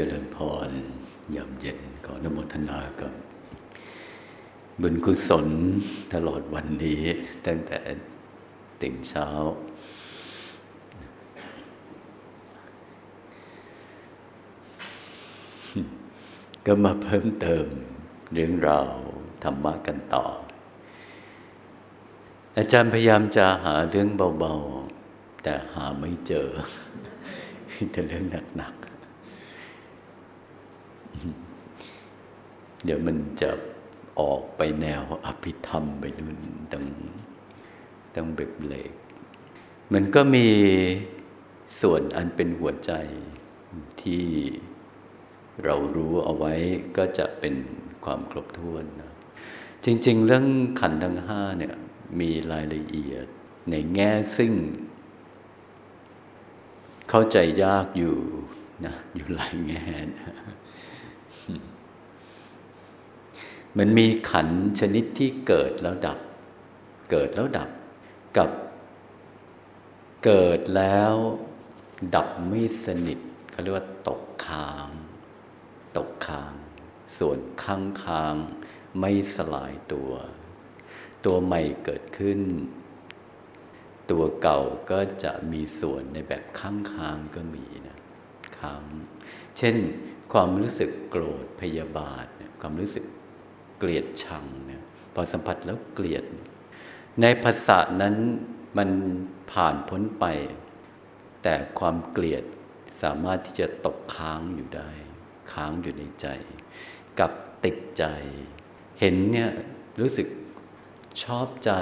เจริญพรยามเย็นขออนุโมทนากับบุญกุศลตลอดวันนี้ตั้งแต่ตื่นเช้าก็มาเพิ่มเติมเรื่องราวธรรมะกันต่ออาจารย์พยายามจะหาเรื่องเบาๆแต่หาไม่เจอแต่เรื่องหนักๆเดี๋ยวมันจะออกไปแนวอภิธรรมไปนู่นต้องเบรกมันก็มีส่วนอันเป็นหัวใจที่เรารู้เอาไว้ก็จะเป็นความครบถ้วนนะจริงๆเรื่องขันธ์ทั้งห้าเนี่ยมีรายละเอียดในแง่ซึ่งเข้าใจยากอยู่นะอยู่หลายแง่นะมันมีขันธ์ชนิดที่เกิดแล้วดับเกิดแล้วดับกับเกิดแล้วดับไม่สนิทเขาเรียกว่าตกค้างส่วนค้างไม่สลายตัวใหม่เกิดขึ้นตัวเก่าก็จะมีส่วนในแบบค้างก็มีนะค้างเช่นความรู้สึกโกรธพยาบาทความรู้สึกเกลียดชังเนี่ยพอสัมผัสแล้วเกลียดในภาษานั้นมันผ่านพ้นไปแต่ความเกลียดสามารถที่จะตกค้างอยู่ได้ค้างอยู่ในใจกับติดใจเห็นเนี่ยรู้สึกชอบใจ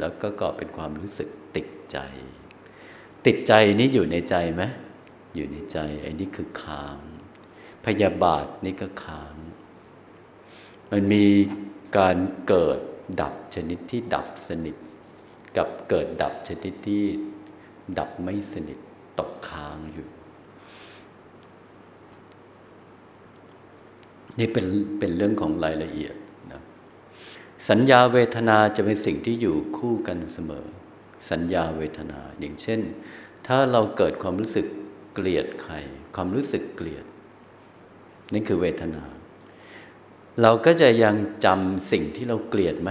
แล้วก็ก่อเป็นความรู้สึกติดใจนี่อยู่ในใจไหมอยู่ในใจไอ้นี่คือค้างพยาบาทนี่ก็ค้างมันมีการเกิดดับชนิดที่ดับสนิทกับเกิดดับชนิดที่ดับไม่สนิทตกค้างอยู่นี่เป็นเรื่องของรายละเอียดนะสัญญาเวทนาจะเป็นสิ่งที่อยู่คู่กันเสมอสัญญาเวทนาอย่างเช่นถ้าเราเกิดความรู้สึกเกลียดใครความรู้สึกเกลียดนั่นคือเวทนาเราก็จะยังจำสิ่งที่เราเกลียดไหม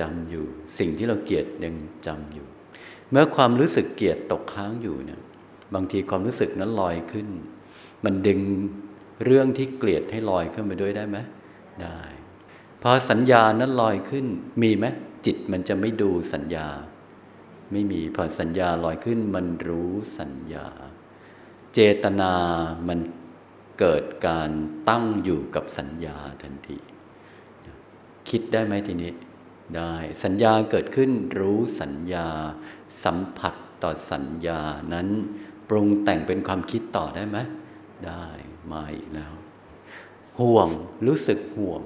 จำอยู่สิ่งที่เราเกลียดยังจำอยู่เมื่อความรู้สึกเกลียดตกค้างอยู่เนี่ยบางทีความรู้สึกนั้นลอยขึ้นมันดึงเรื่องที่เกลียดให้ลอยขึ้นไปด้วยได้ไหมได้พอสัญญานั้นลอยขึ้นมีไหมจิตมันจะไม่ดูสัญญาไม่มีพอสัญญาลอยขึ้นมันรู้สัญญาเจตนามันเกิดการตั้งอยู่กับสัญญาทันทีคิดได้ไหมทีนี้ได้สัญญาเกิดขึ้นรู้สัญญาสัมผัสต่อสัญญานั้นปรุงแต่งเป็นความคิดต่อได้ไหมได้มาอีกแล้วห่วงรู้สึกห่วง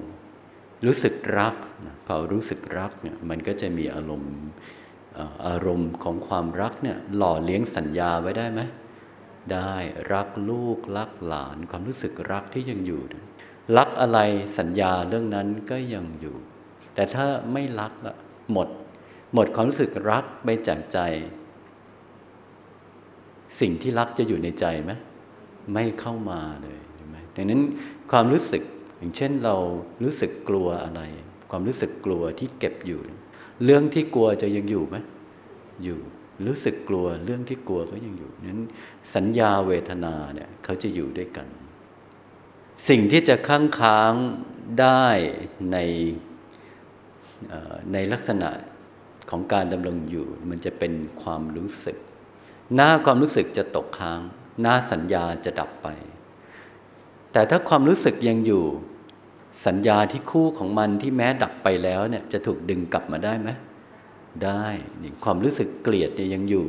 รู้สึกรักพอรู้สึกรักเนี่ยมันก็จะมีอารมณ์ของความรักเนี่ยหล่อเลี้ยงสัญญาไว้ได้ไหมได้รักลูกรักหลานความรู้สึกรักที่ยังอยู่รักอะไรสัญญาเรื่องนั้นก็ยังอยู่แต่ถ้าไม่รักละหมดความรู้สึกรักไปจากใจสิ่งที่รักจะอยู่ในใจไหมไม่เข้ามาเลยใช่ไหมดังนั้นความรู้สึกอย่างเช่นเรารู้สึกกลัวอะไรความรู้สึกกลัวที่เก็บอยู่เรื่องที่กลัวจะยังอยู่ไหมอยู่รู้สึกกลัวเรื่องที่กลัวก็ยังอยู่นั้นสัญญาเวทนาเนี่ยเขาจะอยู่ด้วยกันสิ่งที่จะค้างได้ในลักษณะของการดำรงอยู่มันจะเป็นความรู้สึกหน้าความรู้สึกจะตกค้างหน้าสัญญาจะดับไปแต่ถ้าความรู้สึกยังอยู่สัญญาที่คู่ของมันที่แม้ดับไปแล้วเนี่ยจะถูกดึงกลับมาได้ไหมได้ความรู้สึกเกลียดยังอยู่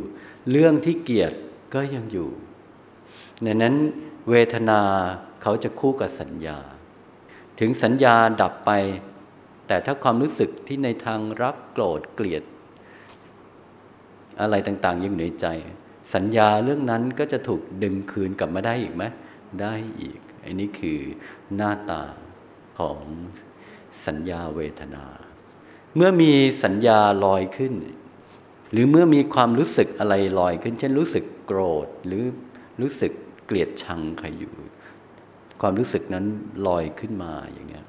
เรื่องที่เกลียดก็ยังอยู่ในนั้นเวทนาเขาจะคู่กับสัญญาถึงสัญญาดับไปแต่ถ้าความรู้สึกที่ในทางรักโกรธเกลียดอะไรต่างๆยังอยู่ในใจสัญญาเรื่องนั้นก็จะถูกดึงคืนกลับมาได้อีกไหมได้อีกอันนี้คือหน้าตาของสัญญาเวทนาเมื่อมีสัญญาลอยขึ้นหรือเมื่อมีความรู้สึกอะไรลอยขึ้นเช่นรู้สึกโกรธหรือรู้สึก เกลียดชังใครอยู่ความรู้สึกนั้นลอยขึ้นมาอย่างเนี้ย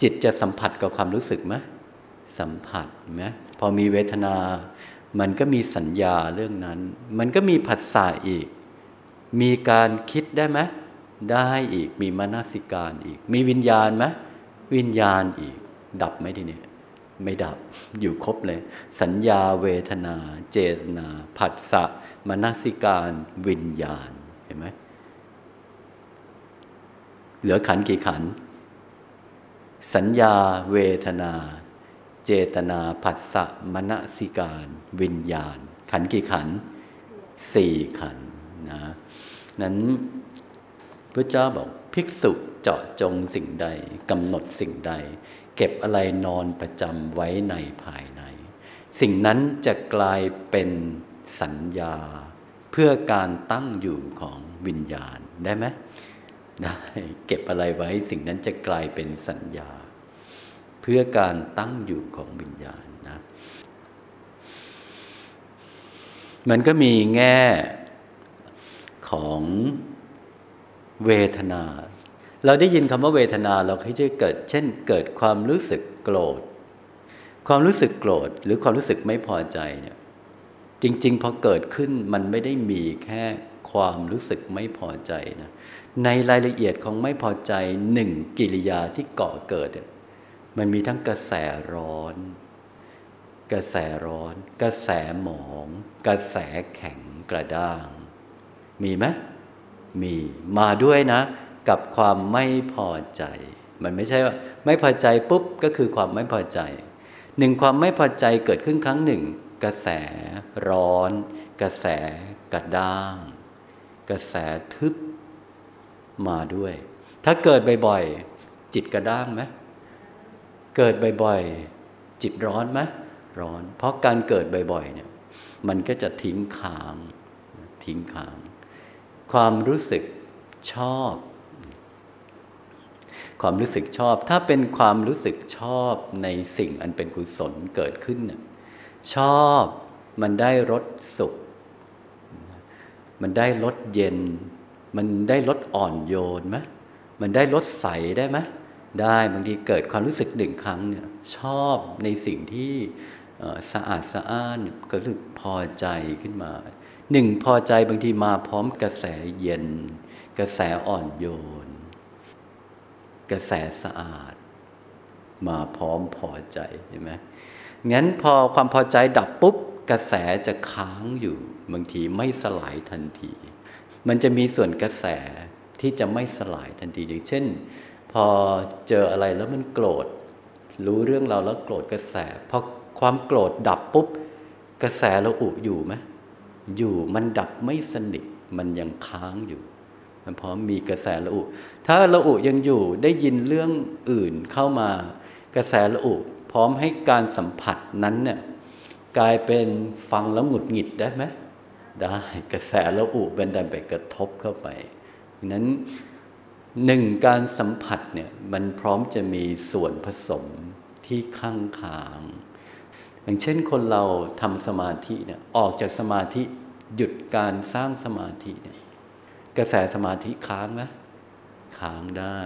จิตจะสัมผัสกับความรู้สึกไหมสัมผัสไหมพอมีเวทนามันก็มีสัญญาเรื่องนั้นมันก็มีผัสสะอีกมีการคิดได้ไหมได้อีกมีมนสิการอีกมีวิญญาณไหมวิญญาณอีกดับไหมทีนี้ไม่ดับอยู่ครบเลยสัญญาเวทนาเจตนาผัสสะมนสิการวิญญาณเห็นไหมเหลือขันธ์กี่ขันธ์สัญญาเวทนาเจตนาผัสสะมนสิการวิญญาณขันธ์กี่ขันธ์สี่ขันธ์นะนั้นพระเจ้าบอกภิกษุเจาะจงสิ่งใดกำหนดสิ่งใดเก็บอะไรนอนประจำไว้ในภายในสิ่งนั้นจะกลายเป็นสัญญาเพื่อการตั้งอยู่ของวิญญาณได้ไหมได้เก็บอะไรไว้สิ่งนั้นจะกลายเป็นสัญญาเพื่อการตั้งอยู่ของวิญญาณนะมันก็มีแง่ของเวทนาเราได้ยินคำว่าเวทนาเราเคยจะเกิดเช่นเกิดความรู้สึกโกรธความรู้สึกโกรธหรือความรู้สึกไม่พอใจเนี่ยจริงๆพอเกิดขึ้นมันไม่ได้มีแค่ความรู้สึกไม่พอใจนะในรายละเอียดของไม่พอใจหนึ่งกิริยาที่ก่อเกิดมันมีทั้งกระแสร้อนกระแสร้อนกระแสหมองกระแสแข็งกระด้างมีไหมมีมาด้วยนะกับความไม่พอใจมันไม่ใช่ว่าไม่พอใจปุ๊บก็คือความไม่พอใจหนึ่งความไม่พอใจเกิดขึ้นครั้งหนึ่งกระแสร้อนกระแสกระด้างกระแสทึบมาด้วยถ้าเกิดบ่อยๆจิตกระด้างไหมเกิดบ่อยๆจิตร้อนไหมร้อนเพราะการเกิดบ่อยๆเนี่ยมันก็จะทิ้งค้างความรู้สึกชอบความรู้สึกชอบถ้าเป็นความรู้สึกชอบในสิ่งอันเป็นกุศลเกิดขึ้นเนี่ยชอบมันได้รสสุขมันได้รสเย็นมันได้รสอ่อนโยนไหมมันได้รสใสได้ไหมได้บางทีเกิดความรู้สึกหนึ่งครั้งเนี่ยชอบในสิ่งที่สะอาดสะอ้านก็รู้สึกพอใจขึ้นมาหนึ่งพอใจบางทีมาพร้อมกระแสเย็นกระแสอ่อนโยนกระแสสะอาดมาพร้อมพอใจใช่ไหมงั้นพอความพอใจดับปุ๊บกระแสจะค้างอยู่บางทีไม่สลายทันทีมันจะมีส่วนกระแสที่จะไม่สลายทันทีอย่างเช่นพอเจออะไรแล้วมันโกรธรู้เรื่องเราแล้วโกรธกระแสพอความโกรธดับปุ๊บกระแสเราอยู่ไหมอยู่มันดับไม่สนิทมันยังค้างอยู่มันพร้อมมีกระแสละอุถ้าละอุยังอยู่ได้ยินเรื่องอื่นเข้ามากระแสละอุพร้อมให้การสัมผัสนั้นเนี่ยกลายเป็นฟังแล้วหงุดหงิดได้ไหมได้กระแสละอุเป็นดันไปกระทบเข้าไปนั้นหนึ่งการสัมผัสเนี่ยมันพร้อมจะมีส่วนผสมที่ข้างอย่างเช่นคนเราทำสมาธิเนี่ยออกจากสมาธิหยุดการสร้างสมาธิเนี่ยกระแสสมาธิค้างไหมค้างได้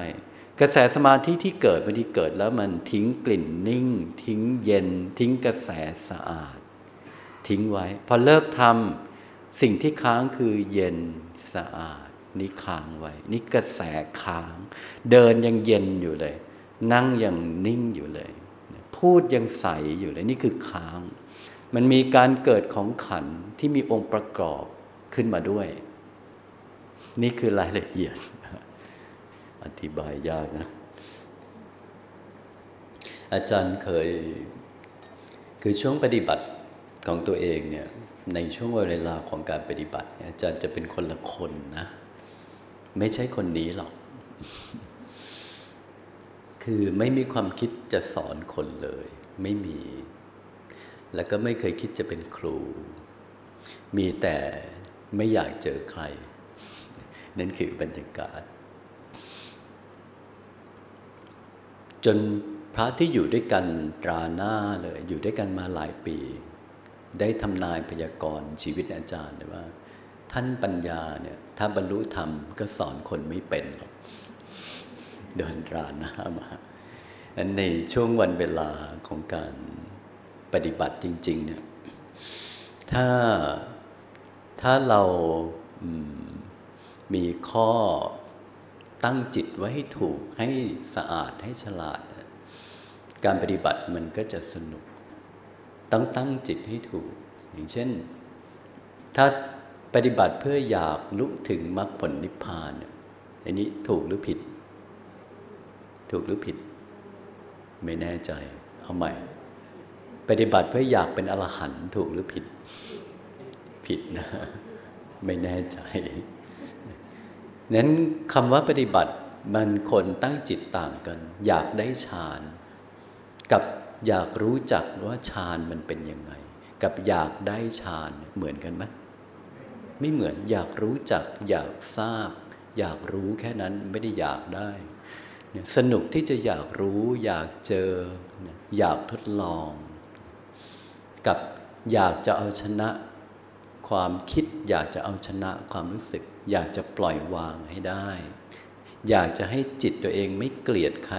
กระแสสมาธิที่เกิดบางทีเกิดแล้วมันทิ้งกลิ่นนิ่งทิ้งเย็นทิ้งกระแสสะอาดทิ้งไว้พอเลิกทำสิ่งที่ค้างคือเย็นสะอาดนี่ค้างไว้นี่กระแสค้างเดินยังเย็นอยู่เลยนั่งยังนิ่งอยู่เลยพูดยังใสอยู่เลยนี่คือค้างมันมีการเกิดของขันธ์ที่มีองค์ประกอบขึ้นมาด้วยนี่คือรายละเอียดอธิบายยากนะอาจารย์เคยคือช่วงปฏิบัติของตัวเองเนี่ยในช่วงเวลาของการปฏิบัติอาจารย์จะเป็นคนละคนนะไม่ใช่คนนี้หรอกคือไม่มีความคิดจะสอนคนเลยไม่มีแล้วก็ไม่เคยคิดจะเป็นครูมีแต่ไม่อยากเจอใครนั่นคือบรรยากาศจนพระที่อยู่ด้วยกันตราหน้าเลยอยู่ด้วยกันมาหลายปีได้ทำนายพยากรณ์ชีวิตอาจารย์ว่า ท่านปัญญาเนี่ยถ้าบรรลุธรรมก็สอนคนไม่เป็นหรอกเดินราหน้ามาในช่วงวันเวลาของการปฏิบัติจริงๆเนี่ยถ้าเรามีข้อตั้งจิตไว้ให้ถูกให้สะอาดให้ฉลาดการปฏิบัติมันก็จะสนุกต้องตั้งจิตให้ถูกอย่างเช่นถ้าปฏิบัติเพื่ออยากรู้ถึงมรรคผลนิพพานอันนี้ถูกหรือผิดไม่แน่ใจเอาใหม่ปฏิบัติเพื่ออยากเป็นอรหันต์ถูกหรือผิดผิดนะไม่แน่ใจนั้นคำว่าปฏิบัติมันคนตั้งจิตต่างกันอยากได้ฌานกับอยากรู้จักว่าฌานมันเป็นยังไงกับอยากได้ฌานเหมือนกันไหมไม่เหมือนอยากรู้จักอยากทราบอยากรู้แค่นั้นไม่ได้อยากได้สนุกที่จะอยากรู้อยากเจออยากทดลองกับอยากจะเอาชนะความคิดอยากจะเอาชนะความรู้สึกอยากจะปล่อยวางให้ได้อยากจะให้จิตตัวเองไม่เกลียดใคร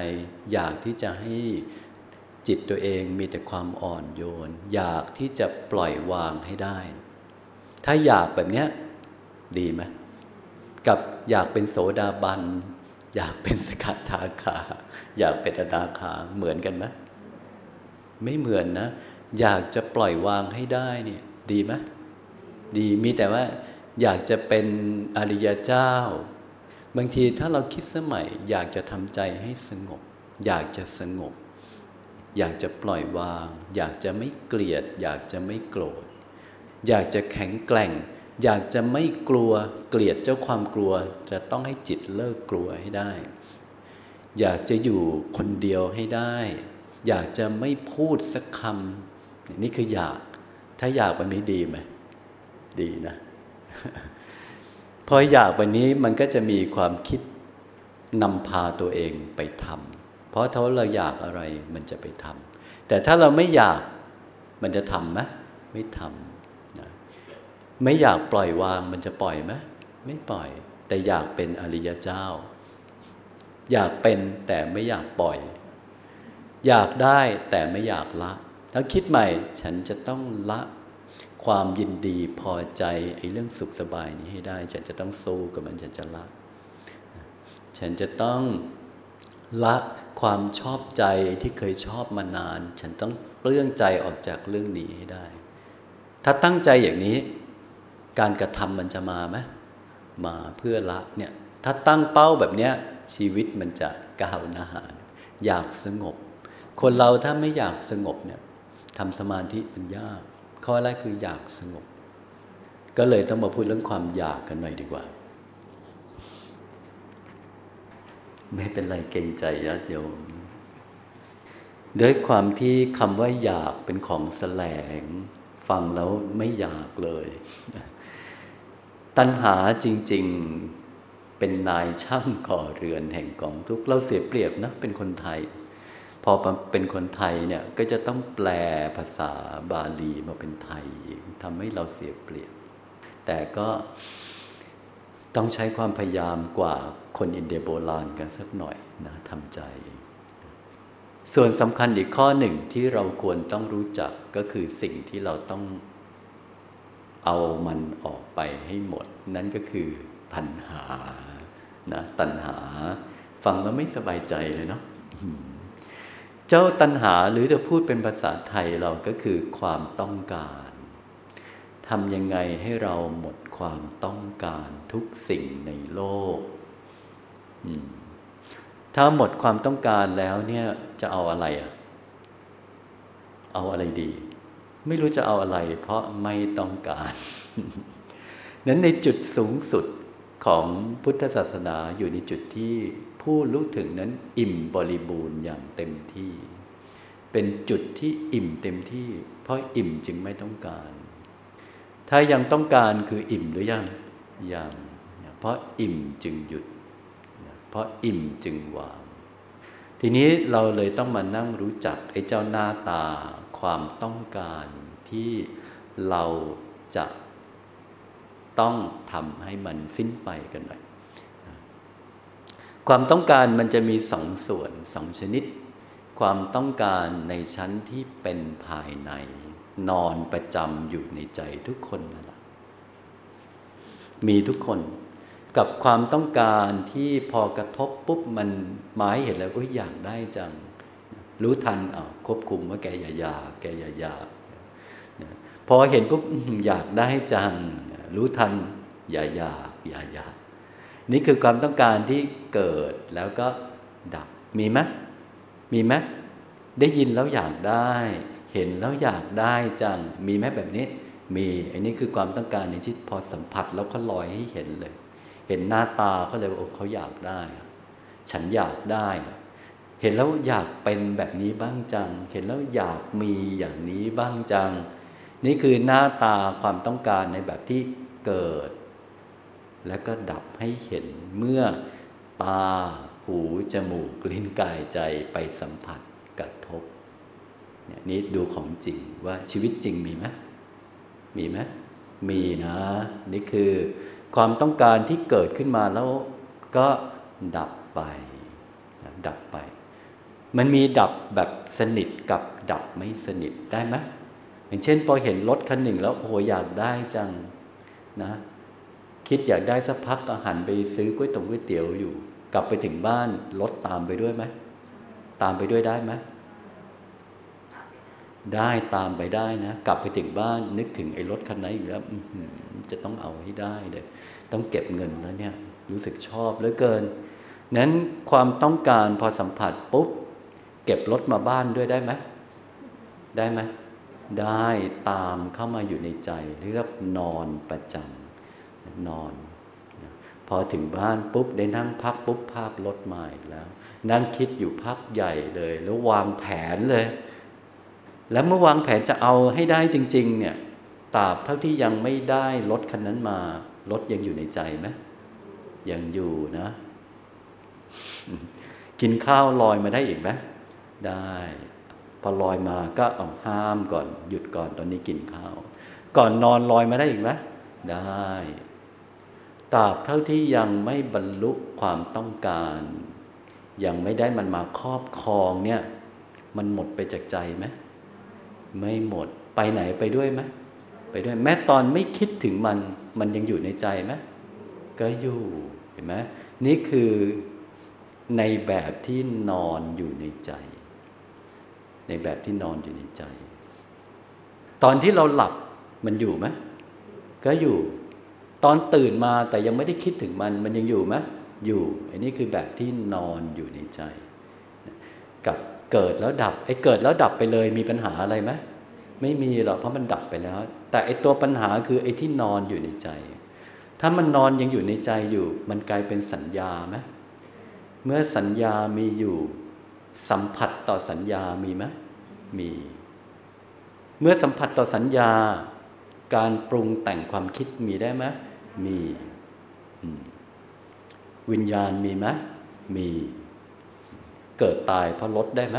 อยากที่จะให้จิตตัวเองมีแต่ความอ่อนโยนอยากที่จะปล่อยวางให้ได้ถ้าอยากแบบเนี้ยดีไหมกับอยากเป็นโสดาบันอยากเป็นสกทาคาอยากเป็นอนาคาเหมือนกันไหมไม่เหมือนนะอยากจะปล่อยวางให้ได้เนี่ยดีไหมดีมีแต่ว่าอยากจะเป็นอริยเจ้าบางทีถ้าเราคิดสมัยอยากจะทำใจให้สงบอยากจะสงบอยากจะปล่อยวางอยากจะไม่เกลียดอยากจะไม่โกรธอยากจะแข็งแกร่งอยากจะไม่กลัวเกลียดเจ้าความกลัวจะต้องให้จิตเลิกกลัวให้ได้อยากจะอยู่คนเดียวให้ได้อยากจะไม่พูดสักคำนี่คืออยากถ้าอยากมันไม่ดีไหมดีนะพออยากแบบนี้มันก็จะมีความคิดนำพาตัวเองไปทำเพราะถ้าเราอยากอะไรมันจะไปทำแต่ถ้าเราไม่อยากมันจะทำไหมไม่ทำนะไม่อยากปล่อยวางมันจะปล่อยไหมไม่ปล่อยแต่อยากเป็นอริยเจ้าอยากเป็นแต่ไม่อยากปล่อยอยากได้แต่ไม่อยากละแล้วคิดใหม่ฉันจะต้องละความยินดีพอใจไอ้เรื่องสุขสบายนี้ให้ได้ฉันจะต้องสู้กับมันฉันจะละฉันจะต้องละความชอบใจที่เคยชอบมานานฉันต้องเปลื้องใจออกจากเรื่องนี้ให้ได้ถ้าตั้งใจอย่างนี้การกระทำมันจะมาไหมมาเพื่อละเนี่ยถ้าตั้งเป้าแบบเนี้ยชีวิตมันจะก้าวหน้าอยากสงบคนเราถ้าไม่อยากสงบเนี่ยทำสมาธิมันยากข้อแรกคืออยากสงบก็เลยต้องมาพูดเรื่องความอยากกันหน่อยดีกว่าไม่เป็นไรเกรงใจญาติโยมด้วยความที่คำว่าอยากเป็นของแสลงฟังแล้วไม่อยากเลยตัณหาจริงๆเป็นนายช่างก่อเรือนแห่งกองทุกข์เราเสียเปรียบนะเป็นคนไทยพอเป็นคนไทยเนี่ยก็จะต้องแปลภาษาบาลีมาเป็นไทยทำให้เราเสียเปรียบแต่ก็ต้องใช้ความพยายามกว่าคนอินเดียโบราณกันสักหน่อยนะทำใจส่วนสำคัญอีกข้อหนึ่งที่เราควรต้องรู้จักก็คือสิ่งที่เราต้องเอามันออกไปให้หมดนั่นก็คือตัณหานะตัณหาฟังแล้วไม่สบายใจเลยเนาะเจ้าตัณหาหรือจะพูดเป็นภาษาไทยเราก็คือความต้องการทำยังไงให้เราหมดความต้องการทุกสิ่งในโลกถ้าหมดความต้องการแล้วเนี่ยจะเอาอะไรเอาอะไรดีไม่รู้จะเอาอะไรเพราะไม่ต้องการ นั้นในจุดสูงสุดของพุทธศาสนาอยู่ในจุดที่ผู้รู้ถึงนั้นอิ่มบริบูรณ์อย่างเต็มที่เป็นจุดที่อิ่มเต็มที่เพราะอิ่มจึงไม่ต้องการถ้ายังต้องการคืออิ่มหรือยังยังเพราะอิ่มจึงหยุดเพราะอิ่มจึงวางทีนี้เราเลยต้องมานั่งรู้จักไอ้เจ้าหน้าตาความต้องการที่เราจะ ต้องทำให้มันสิ้นไปกันหน่อยความต้องการมันจะมีสองส่วนสองชนิดความต้องการในชั้นที่เป็นภายในนอนประจำอยู่ในใจทุกคนนั่นแหละมีทุกคนกับความต้องการที่พอกระทบปุ๊บมันมาให้เห็นแล้วก็อยากได้จังรู้ทันเอาควบคุมว่าแกอย่าพอเห็นปุ๊บอยากได้จังรู้ทันอย่านี่คือความต้องการที่เกิดแล้วก็ดับมีไหมได้ยินแล้วอยากได้เห็นแล้วอยากได้จังมีไหมแบบนี้มีอันนี้คือความต้องการในจิตพอสัมผัสแล้วก็ลอยให้เห็นเลยเห็นหน้าตาเขาเลยว่าโอ้เขาอยากได้ฉันอยากได้เห็นแล้วอยากเป็นแบบนี้บ้างจังเห็นแล้วอยากมีอย่างนี้บ้างจังนี่คือหน้าตาความต้องการในแบบที่เกิดแล้วก็ดับให้เห็นเมื่อตาหูจมูกลิ้นกายใจไปสัมผัสกระทบนี่ดูของจริงว่าชีวิตจริงมีไหมมีนะนี่คือความต้องการที่เกิดขึ้นมาแล้วก็ดับไปมันมีดับแบบสนิทกับดับไม่สนิทได้ไหมอย่างเช่นพอเห็นรถคันหนึ่งแล้วโอ้โหอยากได้จังนะคิดอยากได้สักพักก็หันไปซื้อก๋วยเตี๋ยวอยู่กลับไปถึงบ้านรถตามไปด้วยไหมตามไปด้วยได้ไหมได้ตามไปได้นะกลับไปถึงบ้านนึกถึงไอ้รถคันนั้นอีกแล้วจะต้องเอาให้ได้เลยต้องเก็บเงินแล้วเนี่ยรู้สึกชอบเหลือเกินนั้นความต้องการพอสัมผัสปุ๊บเก็บรถมาบ้านด้วยได้ไหมได้ตามเข้ามาอยู่ในใจเรียกนอนประจำนอนพอถึงบ้านปุ๊บได้นั่งพักปุ๊บภาพรถมาอีกแล้วนั่งคิดอยู่พักใหญ่เลยแล้ววางแผนเลยแล้วเมื่อวางแผนจะเอาให้ได้จริงๆเนี่ยตราบเท่าที่ยังไม่ได้รถคันนั้นมารถยังอยู่ในใจไหมยังอยู่นะกินข้าวลอยมาได้อีกไหมได้พอลอยมาก็เอาห้ามก่อนหยุดก่อนตอนนี้กินข้าวก่อนนอนลอยมาได้อีกไหมได้ตราบเท่าที่ยังไม่บรรลุความต้องการยังไม่ได้มันมาครอบครองเนี่ยมันหมดไปจากใจไหมไม่หมดไปไหนไปด้วยไหมไปด้วยแม้ตอนไม่คิดถึงมันยังอยู่ในใจไหมก็อยู่เห็นไหมนี่คือในแบบที่นอนอยู่ในใจในแบบที่นอนอยู่ในใจตอนที่เราหลับมันอยู่ไหมก็อยู่ตอนตื่นมาแต่ยังไม่ได้คิดถึงมันยังอยู่ไหมอยู่อันนี้คือแบบที่นอนอยู่ในใจกับเกิดแล้วดับไอ้เกิดแล้วดับไปเลยมีปัญหาอะไรไหมไม่มีหรอกเพราะมันดับไปแล้วแต่ไอ้ตัวปัญหาคือไอ้ที่นอนอยู่ในใจถ้ามันนอนยังอยู่ในใจอยู่มันกลายเป็นสัญญาไหมเมื่อสัญญามีอยู่สัมผัสต่อสัญญามีไหมมีเมื่อสัมผัสต่อสัญญาการปรุงแต่งความคิดมีได้ไหมมีวิญญาณมีไหมมีเกิดตายเพราะรถได้ไหม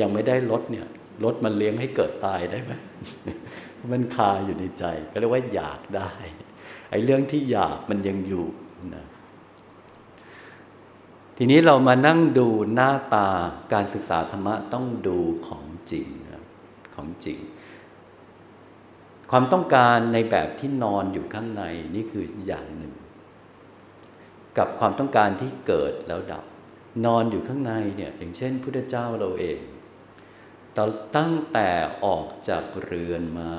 ยังไม่ได้รถเนี่ยรถมันเลี้ยงให้เกิดตายได้ไหม มันคาอยู่ในใจก็เรียกว่าอยากได้ไอ้เรื่องที่อยากมันยังอยู่นะทีนี้เรามานั่งดูหน้าตาการศึกษาธรรมะต้องดูของจริงนะของจริงความต้องการในแบบที่นอนอยู่ข้างในนี่คืออย่างหนึ่งกับความต้องการที่เกิดแล้วดับนอนอยู่ข้างในเนี่ยอย่างเช่นพุทธเจ้าเราเองตั้งแต่ออกจากเรือนมา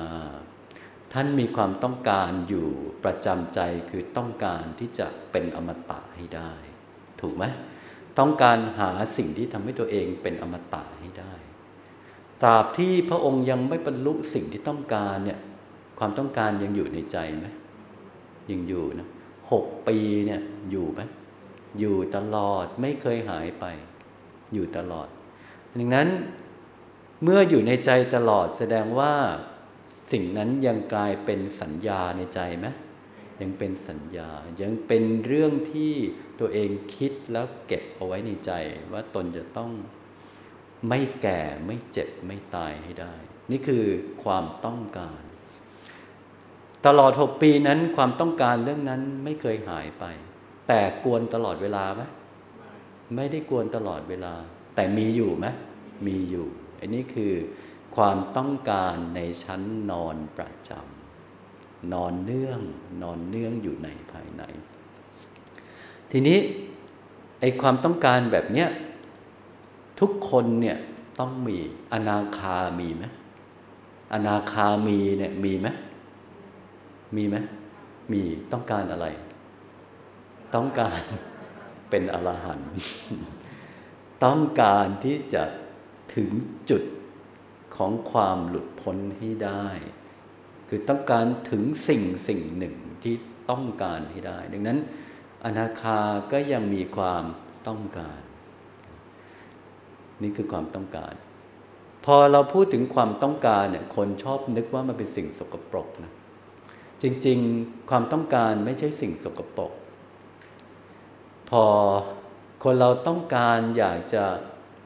ท่านมีความต้องการอยู่ประจำใจคือต้องการที่จะเป็นอมตะให้ได้ถูกไหมต้องการหาสิ่งที่ทำให้ตัวเองเป็นอมตะให้ได้ตราบที่พระองค์ยังไม่บรรลุสิ่งที่ต้องการเนี่ยความต้องการยังอยู่ในใจไหมยังอยู่นะ6 ปีเนี่ยอยู่ไหมอยู่ตลอดไม่เคยหายไปอยู่ตลอดดังนั้นเมื่ออยู่ในใจตลอดแสดงว่าสิ่งนั้นยังกลายเป็นสัญญาในใจไหมยังเป็นสัญญายังเป็นเรื่องที่ตัวเองคิดแล้วเก็บเอาไว้ในใจว่าตนจะต้องไม่แก่ไม่เจ็บไม่ตายให้ได้นี่คือความต้องการ ตลอด6ปีนั้นความต้องการเรื่องนั้นไม่เคยหายไปแต่กวนตลอดเวลาไหมไม่ได้กวนตลอดเวลาแต่มีอยู่ไหมมีอยู่อันนี้คือความต้องการในชั้นนอนประจำนอนเนื่องอยู่ในภายในทีนี้ไอ้ความต้องการแบบเนี้ยทุกคนเนี่ยต้องมีอนาคามีไหมอนาคามีเนี่ยมีไหมมีต้องการอะไรต้องการเป็นอรหันต์ต้องการที่จะถึงจุดของความหลุดพ้นให้ได้คือต้องการถึงสิ่งหนึ่งที่ต้องการให้ได้ดังนั้นอนาคาก็ยังมีความต้องการนี่คือความต้องการพอเราพูดถึงความต้องการเนี่ยคนชอบนึกว่ามันเป็นสิ่งสกปรกนะจริงๆความต้องการไม่ใช่สิ่งสกปรกพอคนเราต้องการอยากจะ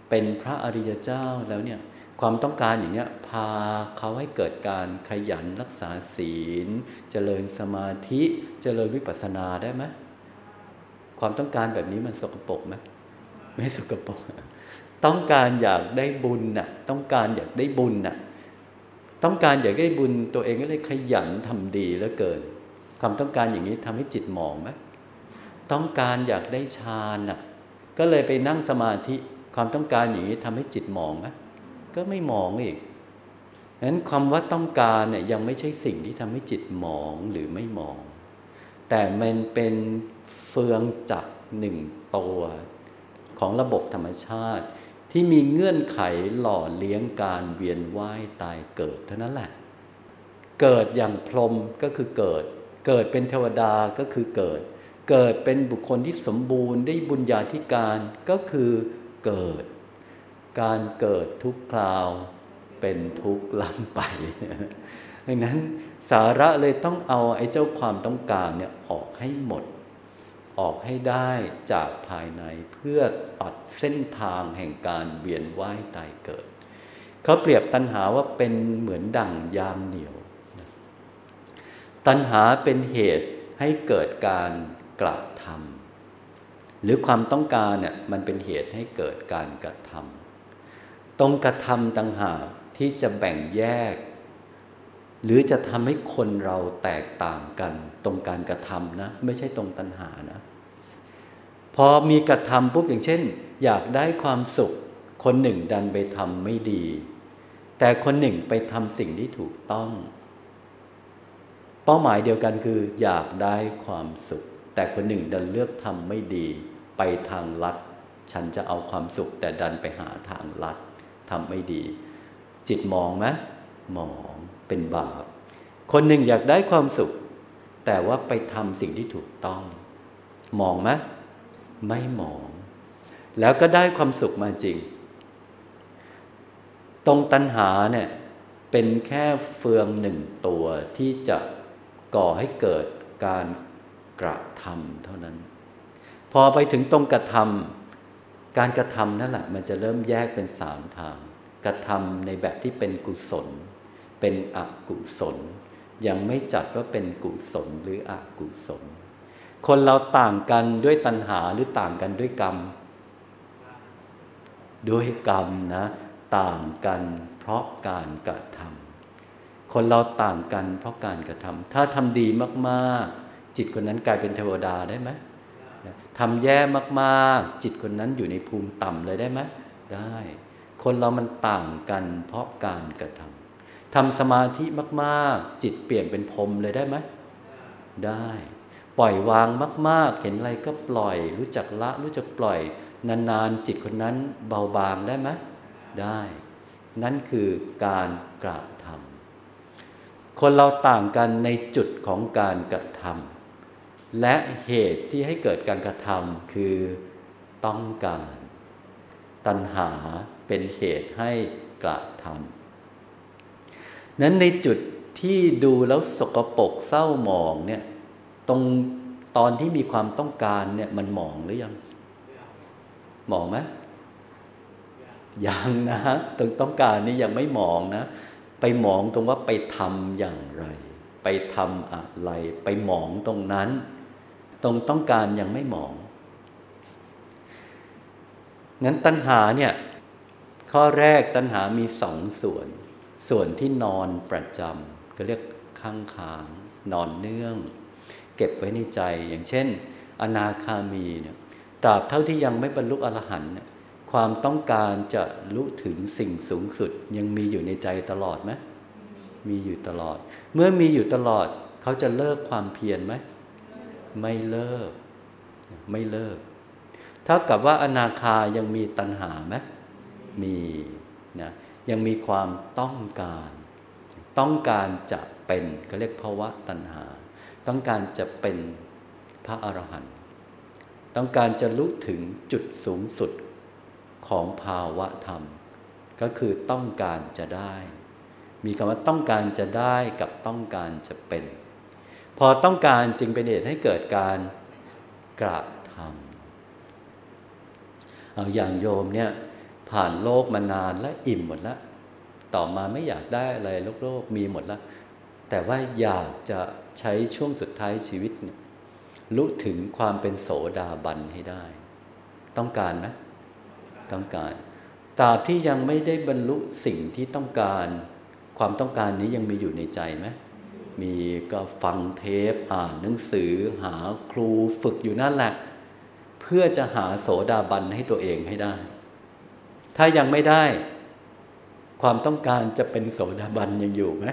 เป็นพระอริยเจ้าแล้วเนี่ยความต้องการอย่างเนี้ยพาเขาให้เกิดการขยันรักษาศีลเจริญสมาธิเจริญวิปัสสนาได้ไหมความต้องการแบบนี้มันสกปรกไหมไม่สกปรกต้องการอยากได้บุญน่ะต้องการอยากได้บุญน่ะต้องการอยากได้บุญตัวเองก็เลยขยันทำดีเหลือเกินความต้องการอย่างนี้ทำให้จิตหมองไหมต้องการอยากได้ฌานน่ะก็เลยไปนั่งสมาธิความต้องการอย่างนี้ทำให้จิตหมองไหมก็ไม่หมองอีกงั้นคำว่าต้องการเนี่ยยังไม่ใช่สิ่งที่ทำให้จิตหมองหรือไม่หมองแต่มันเป็นเฟืองจักรหนึ่งตัวของระบบธรรมชาติที่มีเงื่อนไขหล่อเลี้ยงการเวียนว่ายตายเกิดเท่านั้นแหละเกิดอย่างพรหมก็คือเกิดเป็นเทวดาก็คือเกิดเป็นบุคคลที่สมบูรณ์ได้บุญญาธิการก็คือการเกิดทุกคราวเป็นทุกข์ล้ำไปดังนั้นสาระเลยต้องเอาไอ้เจ้าความต้องการเนี่ยออกให้หมดออกให้ได้จากภายในเพื่อตัดเส้นทางแห่งการเวียนว่ายตายเกิดเขาเปรียบตัณหาว่าเป็นเหมือนดั่งยามเหนี่ยวตัณหาเป็นเหตุให้เกิดการกระทำหรือความต้องการเนี่ยมันเป็นเหตุให้เกิดการกระทำตรงกระทำตัณหาที่จะแบ่งแยกหรือจะทำให้คนเราแตกต่างกันตรงการกระทำนะไม่ใช่ตรงตัณหานะพอมีกระทำปุ๊บอย่างเช่นอยากได้ความสุขคนหนึ่งดันไปทำไม่ดีแต่คนหนึ่งไปทำสิ่งที่ถูกต้องเป้าหมายเดียวกันคืออยากได้ความสุขแต่คนหนึ่งดันเลือกทำไม่ดีไปทางลัดฉันจะเอาความสุขแต่ดันไปหาทางลัดทำไม่ดีจิตมองไหมมองเป็นบาปคนหนึ่งอยากได้ความสุขแต่ว่าไปทำสิ่งที่ถูกต้องมองไหมไม่มองแล้วก็ได้ความสุขมาจริงตรงตัณหาเนี่ยเป็นแค่เฟืองหนึ่งตัวที่จะก่อให้เกิดการกระทำเท่านั้นพอไปถึงตรงกระทำการกระทำนั่นแหละมันจะเริ่มแยกเป็นสามทางกระทำในแบบที่เป็นกุศลเป็นอกุศลยังไม่จัดว่าเป็นกุศลหรืออกุศลคนเราต่างกันด้วยตัณหาหรือต่างกันด้วยกรรมด้วยกรรมนะต่างกันเพราะการกระทำคนเราต่างกันเพราะการกระทำถ้าทำดีมากๆจิตคนนั้นกลายเป็นเทวดาได้ไหมทำแย่มากๆจิตคนนั้นอยู่ในภูมิต่ำเลยได้ไหมได้คนเรามันต่างกันเพราะการกระทำทำสมาธิมากๆจิตเปลี่ยนเป็นพรหมเลยได้ไหมได้ปล่อยวางมากๆเห็นอะไรก็ปล่อยรู้จักละรู้จักปล่อยนานๆจิตคนนั้นเบาบางได้ไหมได้นั่นคือการกระทำคนเราต่างกันในจุดของการกระทำและเหตุที่ให้เกิดการกระทำคือต้องการตัณหาเป็นเหตุให้กระทำนั้นในจุดที่ดูแล้วสกปรกเศร้าหมองเนี่ยตรงตอนที่มีความต้องการเนี่ยมันหมองหรือยังหมองไหมยังนะตรงต้องการนี่ยังไม่หมองนะไปหมองตรงว่าไปทำอย่างไร ไปทำอะไรไปหมองตรงนั้นต้องการยังไม่หมองงั้นตัณหาเนี่ยข้อแรกตัณหามีสองส่วนที่นอนประจำก็เรียกค้างนอนเนื่องเก็บไว้ในใจอย่างเช่นอนาคามีเนี่ยตราบเท่าที่ยังไม่บรรลุอรหันต์ความต้องการจะรู้ถึงสิ่งสูงสุดยังมีอยู่ในใจตลอดไหมมีอยู่ตลอดเมื่อมีอยู่ตลอดเขาจะเลิกความเพียรไหมไม่เลิกเท่ากับว่าอนาคายังมีตัณหาไหมมีนะยังมีความต้องการจะเป็นเขาเรียกภวะตัณหาต้องการจะเป็นพระอรหันต์ต้องการจะรู้ถึงจุดสูงสุดของภาวะธรรมก็คือต้องการจะได้มีคำว่าต้องการจะได้กับต้องการจะเป็นพอต้องการจึงเป็นเหตุให้เกิดการกระทำเอาอย่างโยมเนี่ยผ่านโลกมานานและอิ่มหมดแล้วต่อมาไม่อยากได้อะไรโลกมีหมดแล้วแต่ว่าอยากจะใช้ช่วงสุดท้ายชีวิตเนี่ยรู้ถึงความเป็นโสดาบันให้ได้ต้องการไหมต้องการตราบที่ยังไม่ได้บรรลุสิ่งที่ต้องการความต้องการนี้ยังมีอยู่ในใจไหมมีก็ฟังเทปอ่านหนังสือหาครูฝึกอยู่นั่นแหละเพื่อจะหาโสดาบันให้ตัวเองให้ได้ถ้ายังไม่ได้ความต้องการจะเป็นโสดาบันยังอยู่ไหม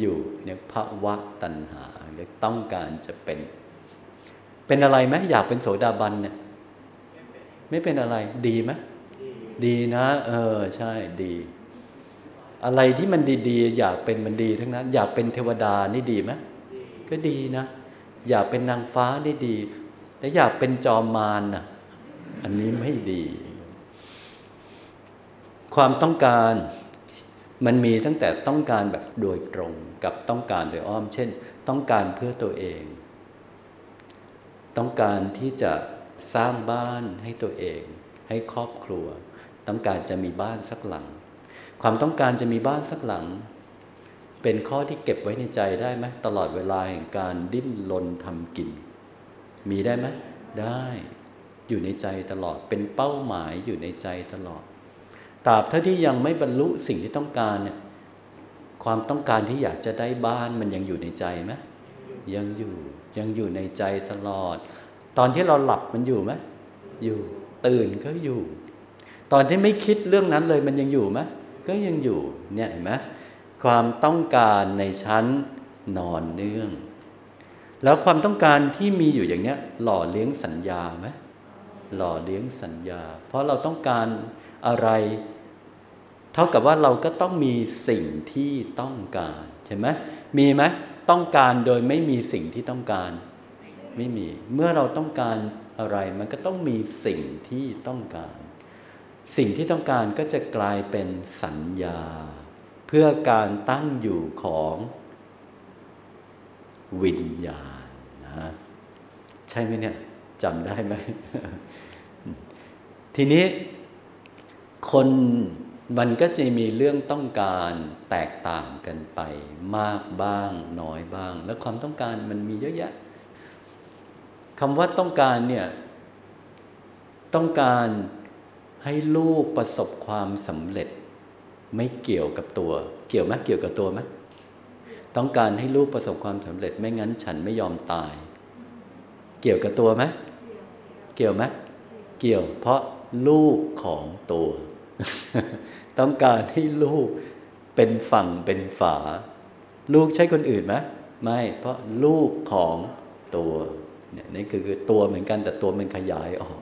อยู่เนี่ยภวะตัณหาเรียกต้องการจะเป็นอะไรไหมอยากเป็นโสดาบันเนี่ยไม่เป็นอะไรดีไหมดีนะใช่ดีอะไรที่มันดีๆอยากเป็นมันดีทั้งนั้นอยากเป็นเทวดานี่ดีไหมก็ดีนะอยากเป็นนางฟ้านี่ดีแต่อยากเป็นจอมมารนะอันนี้ไม่ดีความต้องการมันมีตั้งแต่ต้องการแบบโดยตรงกับต้องการโดยอ้อมเช่นต้องการเพื่อตัวเองต้องการที่จะสร้างบ้านให้ตัวเองให้ครอบครัวต้องการจะมีบ้านสักหลังความต้องการจะมีบ้านสักหลังเป็นข้อที่เก็บไว้ในใจได้ไหมตลอดเวลาแห่งการดิ้นรนทำกินมีได้ไหมได้อยู่ในใจตลอดเป็นเป้าหมายอยู่ในใจตลอดตราบเท่าที่ยังไม่บรรลุสิ่งที่ต้องการเนี่ยความต้องการที่อยากจะได้บ้านมันยังอยู่ในใจไหมยังอยู่ในใจตลอดตอนที่เราหลับมันอยู่ไหมอยู่ตื่นก็อยู่ตอนที่ไม่คิดเรื่องนั้นเลยมันยังอยู่ไหมก็ยังอยู่เนี่ยเห็นไหมความต้องการในชั้นนอนเนื่องแล้วความต้องการที่มีอยู่อย่างเนี้ยหล่อเลี้ยงสัญญาไหมหล่อเลี้ยงสัญญาเพราะเราต้องการอะไรเท่ากับว่าเราก็ต้องมีสิ่งที่ต้องการใช่ไหมมีไหมต้องการโดยไม่มีสิ่งที่ต้องการไม่มีเมื่อเราต้องการอะไรมันก็ต้องมีสิ่งที่ต้องการสิ่งที่ต้องการก็จะกลายเป็นสัญญาเพื่อการตั้งอยู่ของวิญญาณนะใช่ไหมเนี่ยจำได้ไหม ทีนี้คนมันก็จะมีเรื่องต้องการแตกต่างกันไปมากบ้างน้อยบ้างและความต้องการมันมีเยอะแยะคำว่าต้องการเนี่ยต้องการให้ลูกประสบความสำเร็จไม่เกี่ยวกับตัวเกี่ยวไหมเกี่ยวกับตัวไหมต้องการให้ลูกประสบความสำเร็จไม่งั้นฉันไม่ยอมตายเกี่ยวกับตัวไหมเกี่ยวไหมเกี่ยวเพราะลูกของตัว ต้องการให้ลูกเป็นฝั่งเป็นฝาลูกใช่คนอื่นไหมไม่เพราะลูกของตัวเนี่ยนี่คือตัวเหมือนกันแต่ตัวมันขยายออก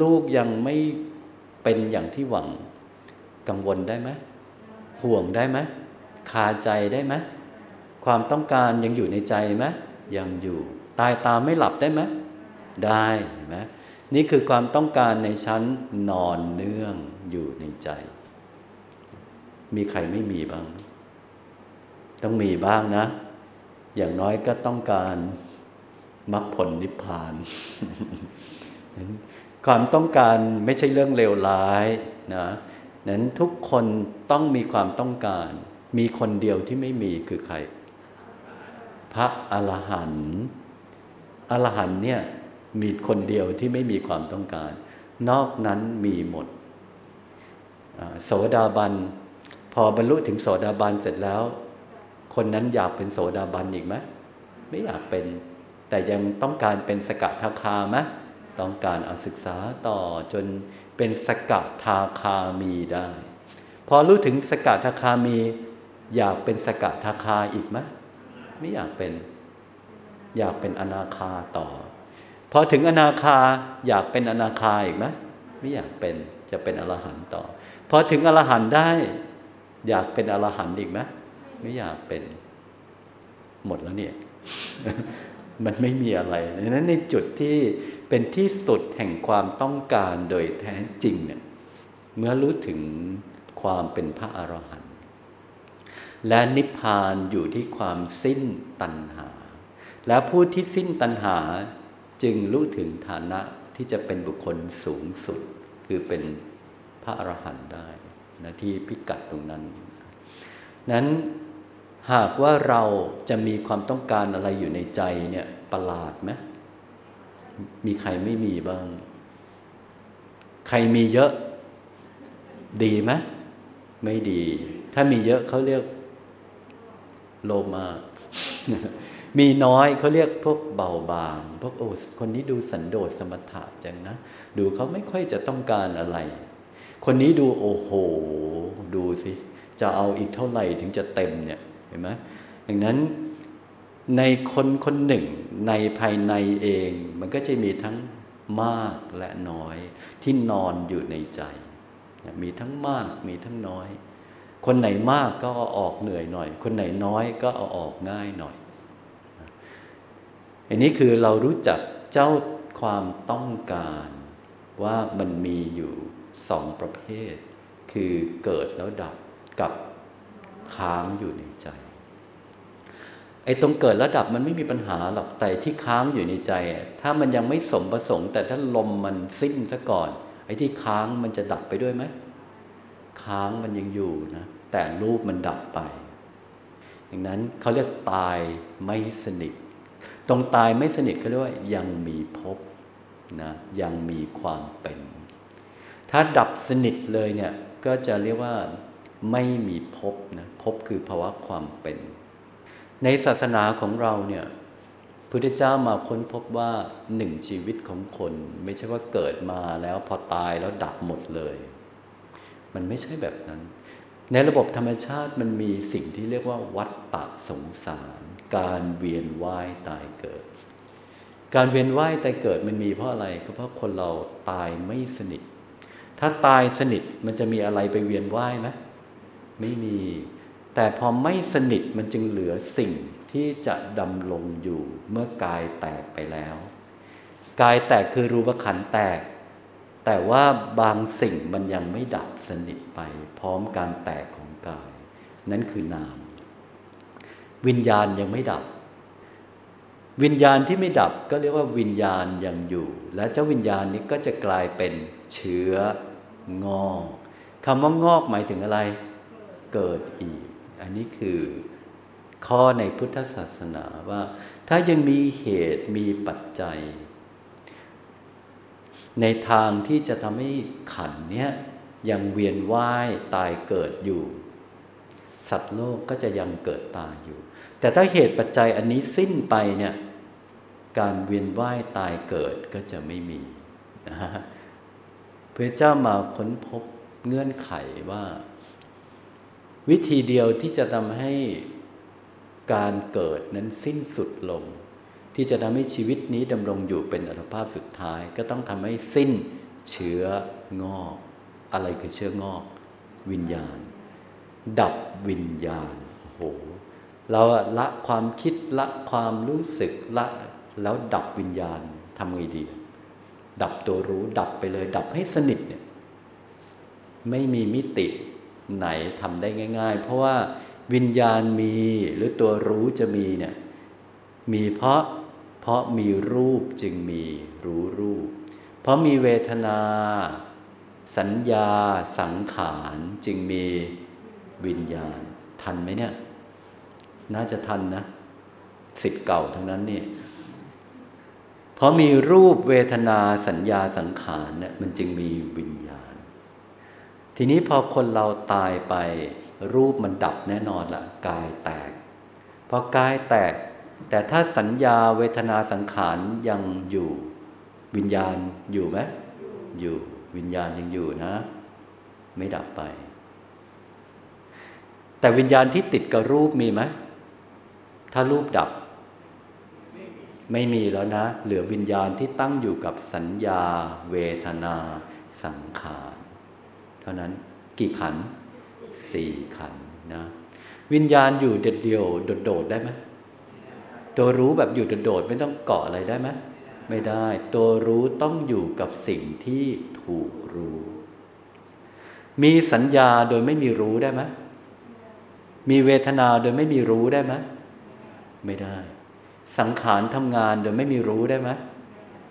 ลูกยังไม่เป็นอย่างที่หวังกังวลได้ไหมห่วงได้ไหมคาใจได้ไหมความต้องการยังอยู่ในใจไหมยังอยู่ตายตามไม่หลับได้ไหมได้เห็นไหมนี่คือความต้องการในชั้นนอนเนื่องอยู่ในใจมีใครไม่มีบ้างต้องมีบ้างนะอย่างน้อยก็ต้องการมรรคผลนิพพาน ความต้องการไม่ใช่เรื่องเลวร้ายนะนั้นทุกคนต้องมีความต้องการมีคนเดียวที่ไม่มีคือใคร พระอรหันต์อรหันต์เนี่ยมีคนเดียวที่ไม่มีความต้องการนอกนั้นมีหมดโสดาบันพอบรรลุถึงโสดาบันเสร็จแล้วคนนั้นอยากเป็นโสดาบันอีกไหมไม่อยากเป็นแต่ยังต้องการเป็นสกทาคาไหมต้องการเอาศึกษาต่อจนเป็นสกทาคามีได้พอรู้ถึงสกทาคามีอยากเป็นสกทาคาอีกไหมไม่อยากเป็นอยากเป็นอนาคาต่อพอถึงอนาคาอยากเป็นอนาคาอีกไหมไม่อยากเป็นจะเป็นอรหันต์ต่อพอถึงอรหันต์ได้อยากเป็นอรหันต์อีกไหมไม่อยากเป็นหมดแล้วเนี่ย มันไม่มีอะไรดังนั้นในจุดที่เป็นที่สุดแห่งความต้องการโดยแท้จริงเนี่ยเมื่อรู้ถึงความเป็นพระอรหันต์และนิพพานอยู่ที่ความสิ้นตัณหาและผู้ที่สิ้นตัณหาจึงรู้ถึงฐานะที่จะเป็นบุคคลสูงสุดคือเป็นพระอรหันต์ได้นะที่พิกัดตรงนั้นนั้นหากว่าเราจะมีความต้องการอะไรอยู่ในใจเนี่ยประหลาดไหมมีใครไม่มีบ้างใครมีเยอะดีไหมไม่ดีถ้ามีเยอะเขาเรียกโลภมาก มีน้อยเขาเรียกพวกเบาบางพวกโอ้คนนี้ดูสันโดษสมถะจังนะดูเขาไม่ค่อยจะต้องการอะไรคนนี้ดูโอ้โหดูสิจะเอาอีกเท่าไหร่ถึงจะเต็มเนี่ยเห็นไหมดังนั้นในคนคนหนึ่งในภายในเองมันก็จะมีทั้งมากและน้อยที่นอนอยู่ในใจมีทั้งมากมีทั้งน้อยคนไหนมากก็เอาออกเหนื่อยหน่อยคนไหนน้อยก็เอาออกง่ายหน่อยอันนี้คือเรารู้จักเจ้าความต้องการว่ามันมีอยู่สองประเภทคือเกิดแล้วดับกับค้างอยู่ในใจไอ้ตรงเกิดแล้วดับมันไม่มีปัญหาหรอกแต่ที่ค้างอยู่ในใจถ้ามันยังไม่สมประสงค์แต่ถ้าลมมันสิ้นซะก่อนไอ้ที่ค้างมันจะดับไปด้วยไหมค้างมันยังอยู่นะแต่รูปมันดับไปดังนั้นเขาเรียกตายไม่สนิทตรงตายไม่สนิทเขาเรียกว่ายังมีภพนะยังมีความเป็นถ้าดับสนิทเลยเนี่ยก็จะเรียกว่าไม่มีภพนะภพคือภาวะความเป็นในศาสนาของเราเนี่ยพุทธเจ้ามาค้นพบว่าหนึ่งชีวิตของคนไม่ใช่ว่าเกิดมาแล้วพอตายแล้วดับหมดเลยมันไม่ใช่แบบนั้นในระบบธรรมชาติมันมีสิ่งที่เรียกว่าวัฏฏะสงสารการเวียนว่ายตายเกิดการเวียนว่ายตายเกิดมันมีเพราะอะไรก็เพราะคนเราตายไม่สนิทถ้าตายสนิทมันจะมีอะไรไปเวียนว่ายไหมไม่มีแต่พอไม่สนิทมันจึงเหลือสิ่งที่จะดำรงอยู่เมื่อกายแตกไปแล้วกายแตกคือรูปขันธ์แตกแต่ว่าบางสิ่งมันยังไม่ดับสนิทไปพร้อมการแตกของกายนั่นคือนามวิญญาณยังไม่ดับวิญญาณที่ไม่ดับก็เรียกว่าวิญญาณยังอยู่และเจ้าวิญญาณนี้ก็จะกลายเป็นเชื้องอกคำว่างอกหมายถึงอะไรเกิดอีกอันนี้คือข้อในพุทธศาสนาว่าถ้ายังมีเหตุมีปัจจัยในทางที่จะทำให้ขันธ์เนี้ยยังเวียนว่ายตายเกิดอยู่สัตว์โลกก็จะยังเกิดตายอยู่แต่ถ้าเหตุปัจจัยอันนี้สิ้นไปเนี่ยการเวียนว่ายตายเกิดก็จะไม่มีนะฮะพระเจ้ามาค้นพบเงื่อนไขว่าวิธีเดียวที่จะทำให้การเกิดนั้นสิ้นสุดลงที่จะทำให้ชีวิตนี้ดำรงอยู่เป็นอัตภาพสุดท้ายก็ต้องทำให้สิ้นเชื้องอกอะไรคือเชื้องอกวิญญาณดับวิญญาณโอ้โหเราละความคิดละความรู้สึกละแล้วดับวิญญาณทำไงดีดับตัวรู้ดับไปเลยดับให้สนิทเนี่ยไม่มีมิติไหนทำได้ง่ายๆเพราะว่าวิญญาณมีหรือตัวรู้จะมีเนี่ยมีเพราะมีรูปจึงมีรู้รูปเพราะมีเวทนาสัญญาสังขารจึงมีวิญญาณทันไหมเนี่ยน่าจะทันนะ ศิษย์เก่าทั้งนั้นนี่เพราะมีรูปเวทนาสัญญาสังขารเนี่ยมันจึงมีวิญญาณทีนี้พอคนเราตายไปรูปมันดับแน่นอนละกายแตกพอกายแตกแต่ถ้าสัญญาเวทนาสังขารยังอยู่วิญญาณอยู่ไหมอยู่วิญญาณยังอยู่นะไม่ดับไปแต่วิญญาณที่ติดกับรูปมีไหมถ้ารูปดับไม่มีแล้วนะเหลือวิญญาณที่ตั้งอยู่กับสัญญาเวทนาสังขารเท่านั้นกี่ขันธ์สี่ขันธ์นะวิญญาณอยู่เด็ดเดี่ยวโดดๆได้ไหมตัวรู้แบบอยู่โดดๆไม่ต้องเกาะอะไรได้ไหมไม่ได้ตัวรู้ต้องอยู่กับสิ่งที่ถูกรู้มีสัญญาโดยไม่มีรู้ได้ไหมมีเวทนาโดยไม่มีรู้ได้ไหมไม่ได้สังขารทำงานโดยไม่มีรู้ได้ไหม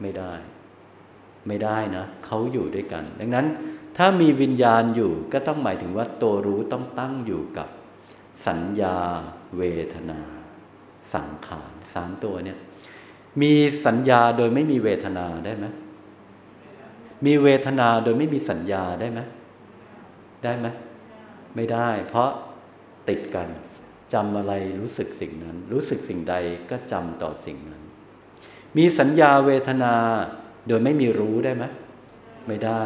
ไม่ได้ไม่ได้นะเขาอยู่ด้วยกันดังนั้นถ้ามีวิญญาณอยู่ก็ต้องหมายถึงว่าตัวรู้ต้องตั้งอยู่กับสัญญาเวทนาสังขารสามตัวเนี่ยมีสัญญาโดยไม่มีเวทนาได้ไหมมีเวทนาโดยไม่มีสัญญาได้ไหมได้ไหมไม่ได้เพราะติดกันจำอะไรรู้สึกสิ่งนั้นรู้สึกสิ่งใดก็จำต่อสิ่งนั้นมีสัญญาเวทนาโดยไม่มีรู้ได้ไหมไม่ได้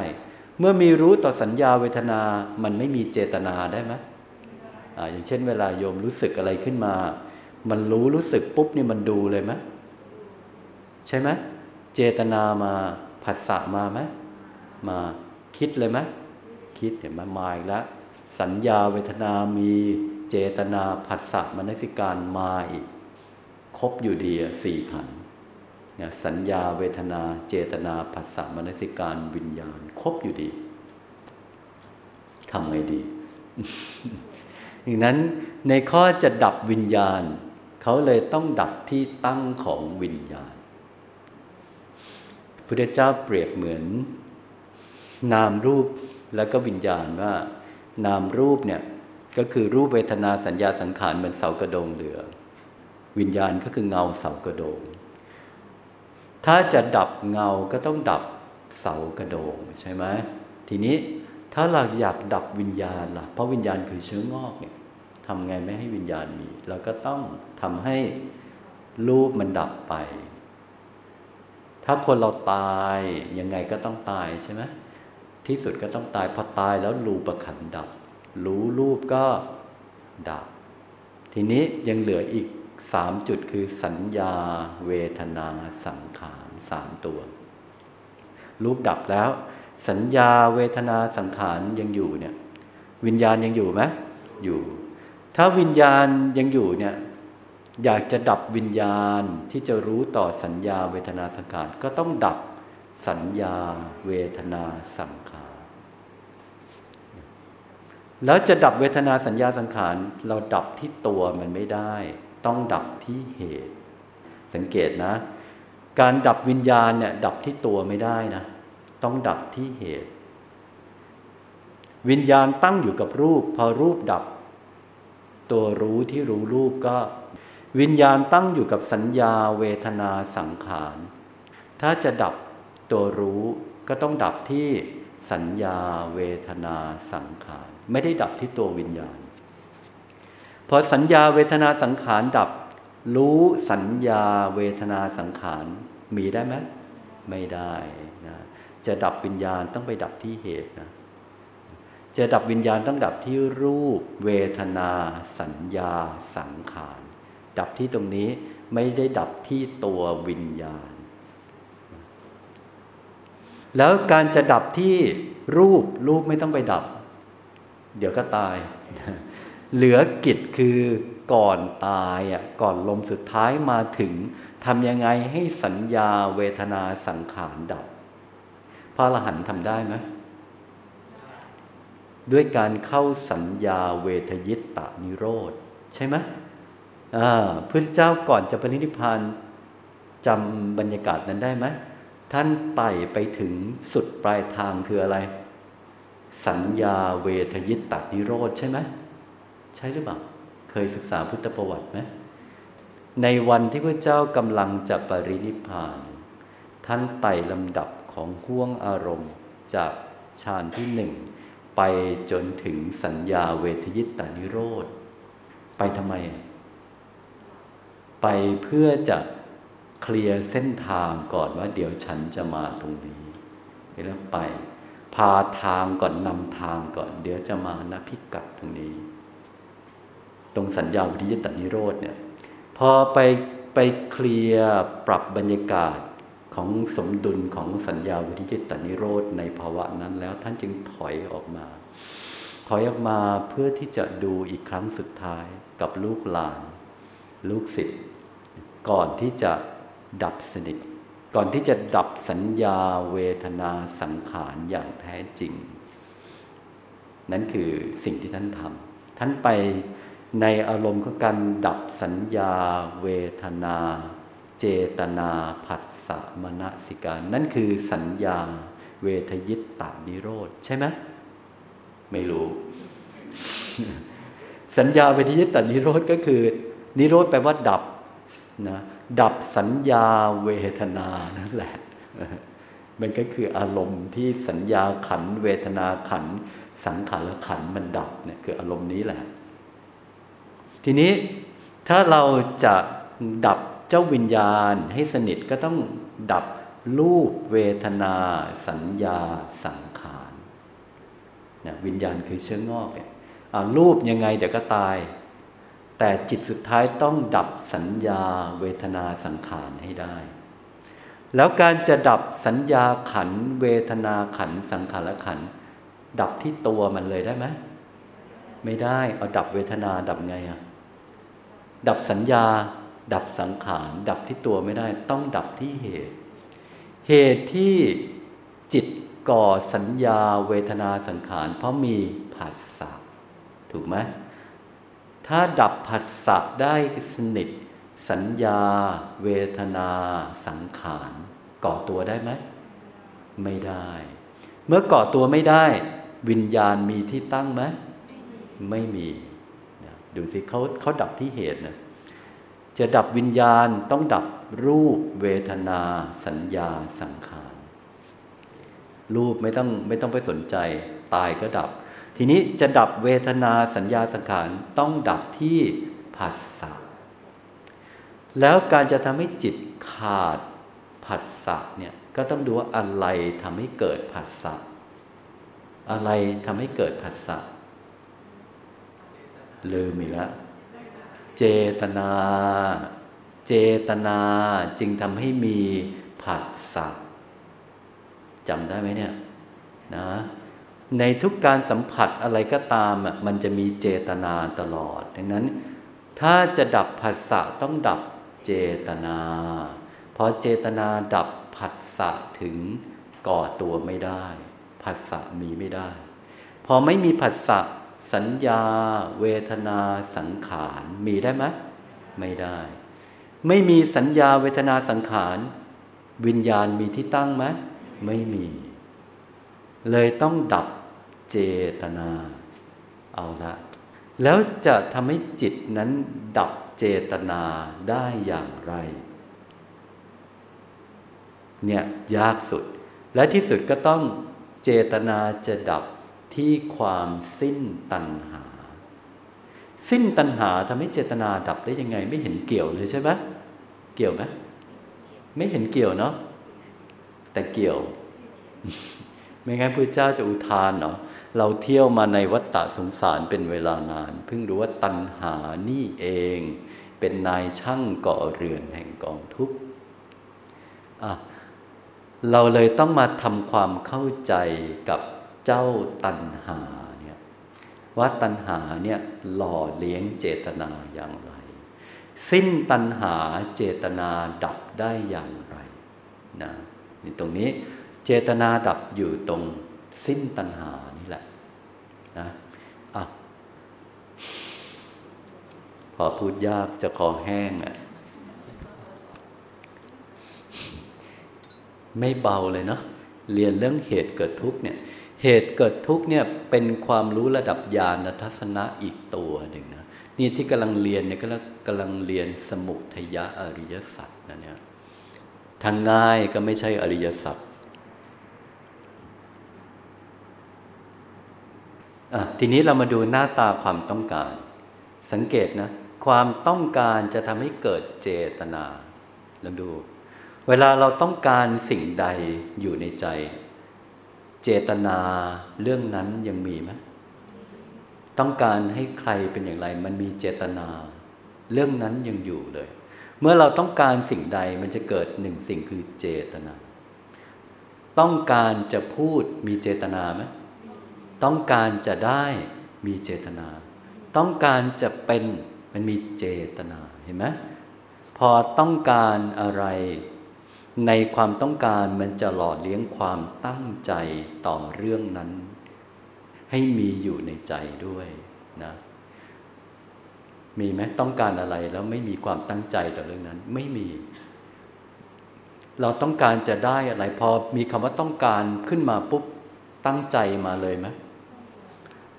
เมื่อมีรู้ต่อสัญญาเวทนามันไม่มีเจตนาได้ไหมอย่างเช่นเวลาโยมรู้สึกอะไรขึ้นมามันรู้สึกปุ๊บนี่มันดูเลยไหมใช่ไหมเจตนามาผัสสะมาไหมมาคิดเลยไหมคิดเนี่ยมาอีกแล้วสัญญาเวทนามีเจตนาผัสสะมนสิการมาอีกครบอยู่ดีสี่ขันธ์เนี่ยสัญญาเวทนาเจตนาผัสสะมนสิการวิญญาณครบอยู่ดีทำไงดี ดังนั้นในข้อจะดับวิญญาณเขาเลยต้องดับที่ตั้งของวิญญาณพุทธเจ้าเปรียบเหมือนนามรูปแล้วก็วิญญาณว่านามรูปเนี่ยก็คือรูปเวทนาสัญญาสังขารเหมือนเสากระโดงเหลือวิญญาณก็คือเงาเสากระโดงถ้าจะดับเงาก็ต้องดับเสากระโดงใช่ไหมทีนี้ถ้าเราอยากดับวิญญาณล่ะเพราะวิญญาณคือเชื้องอกเนี่ยทำไงไม่ให้วิญญาณมีเราก็ต้องทำให้รูปมันดับไปถ้าคนเราตายยังไงก็ต้องตายใช่ไหมที่สุดก็ต้องตายพอตายแล้วรูปขันธ์ดับรู้รูปก็ดับทีนี้ยังเหลืออีก3จุดคือสัญญาเวทนาสังขาร3ตัวรูปดับแล้วสัญญาเวทนาสังขารยังอยู่เนี่ยวิญญาณยังอยู่ไหมอยู่ถ้าวิญญาณยังอยู่เนี่ยอยากจะดับวิญญาณที่จะรู้ต่อสัญญาเวทนาสังขารก็ต้องดับสัญญาเวทนาสังขารแล้วจะดับเวทนาสัญญาสังขารเราดับที่ตัวมันไม่ได้ต้องดับที่เหตุสังเกตนะการดับวิญญาณเนี่ยดับที่ตัวไม่ได้นะต้องดับที่เหตุวิญญาณตั้งอยู่กับรูปพอรูปดับตัวรู้ที่รู้รูปก็วิญญาณตั้งอยู่กับสัญญาเวทนาสังขารถ้าจะดับตัวรู้ก็ต้องดับที่สัญญาเวทนาสังขารไม่ได้ดับที่ตัววิญญาณพอสัญญาเวทนาสังขารดับรู้สัญญาเวทนาสังขารมีได้ไหมไม่ได้นะจะดับวิญญาณต้องไปดับที่เหตุนะจะดับวิญญาณต้องดับที่รูปเวทนาสัญญาสังขารดับที่ตรงนี้ไม่ได้ดับที่ตัววิญญาณแล้วการจะดับที่รูปไม่ต้องไปดับเดี๋ยวก็ตายเหลือกิจคือก่อนตายอ่ะก่อนลมสุดท้ายมาถึงทำยังไงให้สัญญาเวทนาสังขารดับพระอรหันต์ทำได้ไหมด้วยการเข้าสัญญาเวทยิตตนิโรธใช่ไหมพระพุทธเจ้าก่อนจะปรินิพพานจำบรรยากาศนั้นได้ไหมท่านไต่ไปถึงสุดปลายทางคืออะไรสัญญาเวทยิตตนิโรธใช่ไหมใช่หรือเปล่าเคยศึกษาพุทธประวัติไหม ในวันที่พระเจ้ากำลังจะปรินิพพานท่านไต่ลำดับของห้วงอารมณ์จากฌานที่หนึ่งไปจนถึงสัญญาเวทยิตานิโรธไปทำไมไปเพื่อจะเคลียร์เส้นทางก่อนว่าเดี๋ยวฉันจะมาตรงนี้แล้วไปพาทางก่อนนำทางก่อนเดี๋ยวจะมาณพิกัดตรงนี้ตรงสัญญาเวทยิตานิโรธเนี่ยพอไปเคลียร์ปรับบรรยากาศของสมดุลของสัญญาเวทยิตานิโรธในภาวะนั้นแล้วท่านจึงถอยออกมาเพื่อที่จะดูอีกครั้งสุดท้ายกับลูกหลานลูกศิษย์ก่อนที่จะดับสนิทก่อนที่จะดับสัญญาเวทนาสังขารอย่างแท้จริงนั่นคือสิ่งที่ท่านทำท่านไปในอารมณ์ของการดับสัญญาเวทนาเจตนาผัสสะมนสิการนั่นคือสัญญาเวทยิตตานิโรธใช่ไหมไม่รู้ สัญญาเวทยิตตานิโรธก็คือนิโรธแปลว่าดับนะดับสัญญาเวทนานั่นแหละ มันก็คืออารมณ์ที่สัญญาขันธ์เวทนาขันธ์สังขารขันธ์มันดับเนี่ยคืออารมณ์นี้แหละทีนี้ถ้าเราจะดับเจ้าวิญญาณให้สนิทก็ต้องดับรูปเวทนาสัญญาสังขารนะวิญญาณคือเชื้องอกเนี่ยรูปยังไงเดี๋ยวก็ตายแต่จิตสุดท้ายต้องดับสัญญาเวทนาสังขารให้ได้แล้วการจะดับสัญญาขันธ์เวทนาขันธ์สังขารขันธ์ดับที่ตัวมันเลยได้ไหมไม่ได้เอาดับเวทนาดับไงอ่ะดับสัญญาดับสังขารดับที่ตัวไม่ได้ต้องดับที่เหตุเหตุที่จิตก่อสัญญาเวทนาสังขารเพราะมีผัสสะถูกไหมถ้าดับผัสสะได้สนิทสัญญาเวทนาสังขารก่อตัวได้ไหมไม่ได้เมื่อก่อตัวไม่ได้วิญญาณมีที่ตั้งไหมไม่มีดูสิเขาดับที่เหตุนะจะดับวิญญาณต้องดับรูปเวทนาสัญญาสังขารรูปไม่ต้องไปสนใจตายก็ดับทีนี้จะดับเวทนาสัญญาสังขารต้องดับที่ผัสสะแล้วการจะทำให้จิตขาดผัสสะเนี่ยก็ต้องดูว่าอะไรทำให้เกิดผัสสะอะไรทำให้เกิดผัสสะลืมอีกแล้วเจตนาเจตนาจึงทำให้มีผัสสะจำได้ไหมเนี่ยนะในทุกการสัมผัสอะไรก็ตามมันจะมีเจตนาตลอดดังนั้นถ้าจะดับผัสสะต้องดับเจตนาพอเจตนาดับผัสสะถึงก่อตัวไม่ได้ผัสสะมีไม่ได้พอไม่มีผัสสะสัญญาเวทนาสังขารมีได้ไหมไม่ได้ไม่มีสัญญาเวทนาสังขารวิญญาณมีที่ตั้งไหมไม่มีเลยต้องดับเจตนาเอาละแล้วจะทำให้จิตนั้นดับเจตนาได้อย่างไรเนี่ยยากสุดและที่สุดก็ต้องเจตนาจะดับที่ความสิ้นตัณหาสิ้นตัณหาทำให้เจตนาดับได้ยังไงไม่เห็นเกี่ยวเลยใช่ไหมเกี่ยวไหมไม่เห็นเกี่ยวเนาะแต่เกี่ยว ไม่งั้นพระเจ้าจะอุทานเนาะเราเที่ยวมาในวัฏฏะสงสารเป็นเวลานานเพิ่งรู้ว่าตัณหานี่เองเป็นนายช่างก่อเรือนแห่งกองทุกข์เราเลยต้องมาทำความเข้าใจกับเจ้าตัณหาเนี่ยว่าตัณหาเนี่ยหล่อเลี้ยงเจตนาอย่างไรสิ้นตัณหาเจตนาดับได้อย่างไรนะนี่ตรงนี้เจตนาดับอยู่ตรงสิ้นตัณหานี่แหละนะพอพูดยากจะคอแห้งไม่เบาเลยเนาะเรียนเรื่องเหตุเกิดทุกข์เนี่ยเหตุเกิดทุกข์เนี่ยเป็นความรู้ระดับญาณทัศนะอีกตัวหนึ่งนะนี่ที่กำลังเรียนเนี่ยก็ กำลังเรียนสมุทัยอริยสัจนะเนี่ยทางง่ายก็ไม่ใช่อริยสัจทีนี้เรามาดูหน้าตาความต้องการสังเกตนะความต้องการจะทำให้เกิดเจตนาลองดูเวลาเราต้องการสิ่งใดอยู่ในใจเจตนาเรื่องนั้นยังมีไหมต้องการให้ใครเป็นอย่างไรมันมีเจตนาเรื่องนั้นยังอยู่เลยเมื่อเราต้องการสิ่งใดมันจะเกิดหนึ่งสิ่งคือเจตนาต้องการจะพูดมีเจตนาไหมต้องการจะได้มีเจตนาต้องการจะเป็นมันมีเจตนาเห็นไหมพอต้องการอะไรในความต้องการมันจะหล่อเลี้ยงความตั้งใจต่อเรื่องนั้นให้มีอยู่ในใจด้วยนะมีไหมต้องการอะไรแล้วไม่มีความตั้งใจต่อเรื่องนั้นไม่มีเราต้องการจะได้อะไรพอมีคำว่าต้องการขึ้นมาปุ๊บตั้งใจมาเลยไหม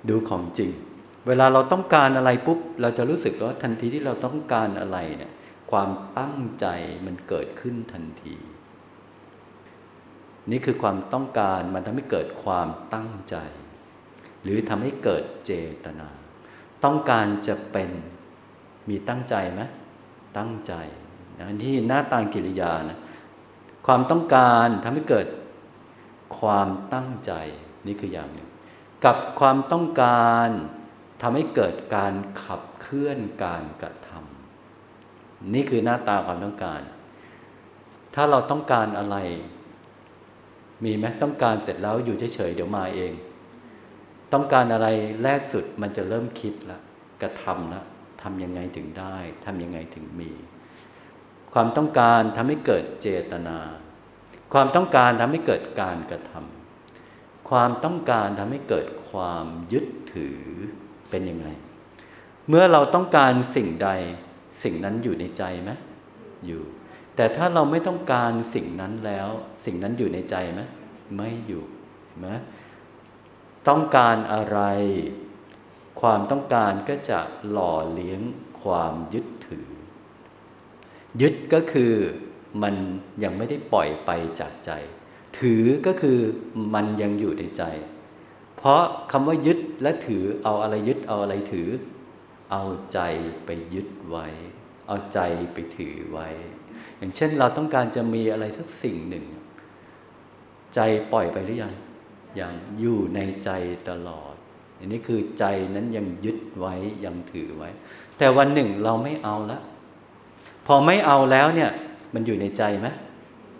ดูของจริงเวลาเราต้องการอะไรปุ๊บเราจะรู้สึกว่าทันทีที่เราต้องการอะไรเนี่ยความตั้งใจมันเกิดขึ้นทันทีนี่คือความต้องการมันทำให้เกิดความตั้งใจหรือทำให้เกิดเจตนาต้องการจะเป็นมีตั้งใจไหมตั้งใจนะที่หน้าตากิริยานะความต้องการทำให้เกิดความตั้งใจนี่คืออย่างหนึ่งกับความต้องการทำให้เกิดการขับเคลื่อนการกระทำนี่คือหน้าตาความต้องการถ้าเราต้องการอะไรมีไหมต้องการเสร็จแล้วอยู่เฉยๆเดี๋ยวมาเองต้องการอะไรแรกสุดมันจะเริ่มคิดละกระทำละทำยังไงถึงได้ทำยังไงถึงมีความต้องการทำให้เกิดเจตนาความต้องการทำให้เกิดการกระทำความต้องการทำให้เกิดความยึดถือเป็นยังไงเมื่อเราต้องการสิ่งใดสิ่งนั้นอยู่ในใจไหมอยู่แต่ถ้าเราไม่ต้องการสิ่งนั้นแล้วสิ่งนั้นอยู่ในใจไหมไม่อยู่เห็นไหมต้องการอะไรความต้องการก็จะหล่อเลี้ยงความยึดถือยึดก็คือมันยังไม่ได้ปล่อยไปจากใจถือก็คือมันยังอยู่ในใจเพราะคำว่ายึดและถือเอาอะไรยึดเอาอะไรถือเอาใจไปยึดไว้เอาใจไปถือไว้อย่างเช่นเราต้องการจะมีอะไรสักสิ่งหนึ่งใจปล่อยไปหรือยังยังอยู่ในใจตลอดอันนี้คือใจนั้นยังยึดไว้ยังถือไว้แต่วันหนึ่งเราไม่เอาละพอไม่เอาแล้วเนี่ยมันอยู่ในใจไหม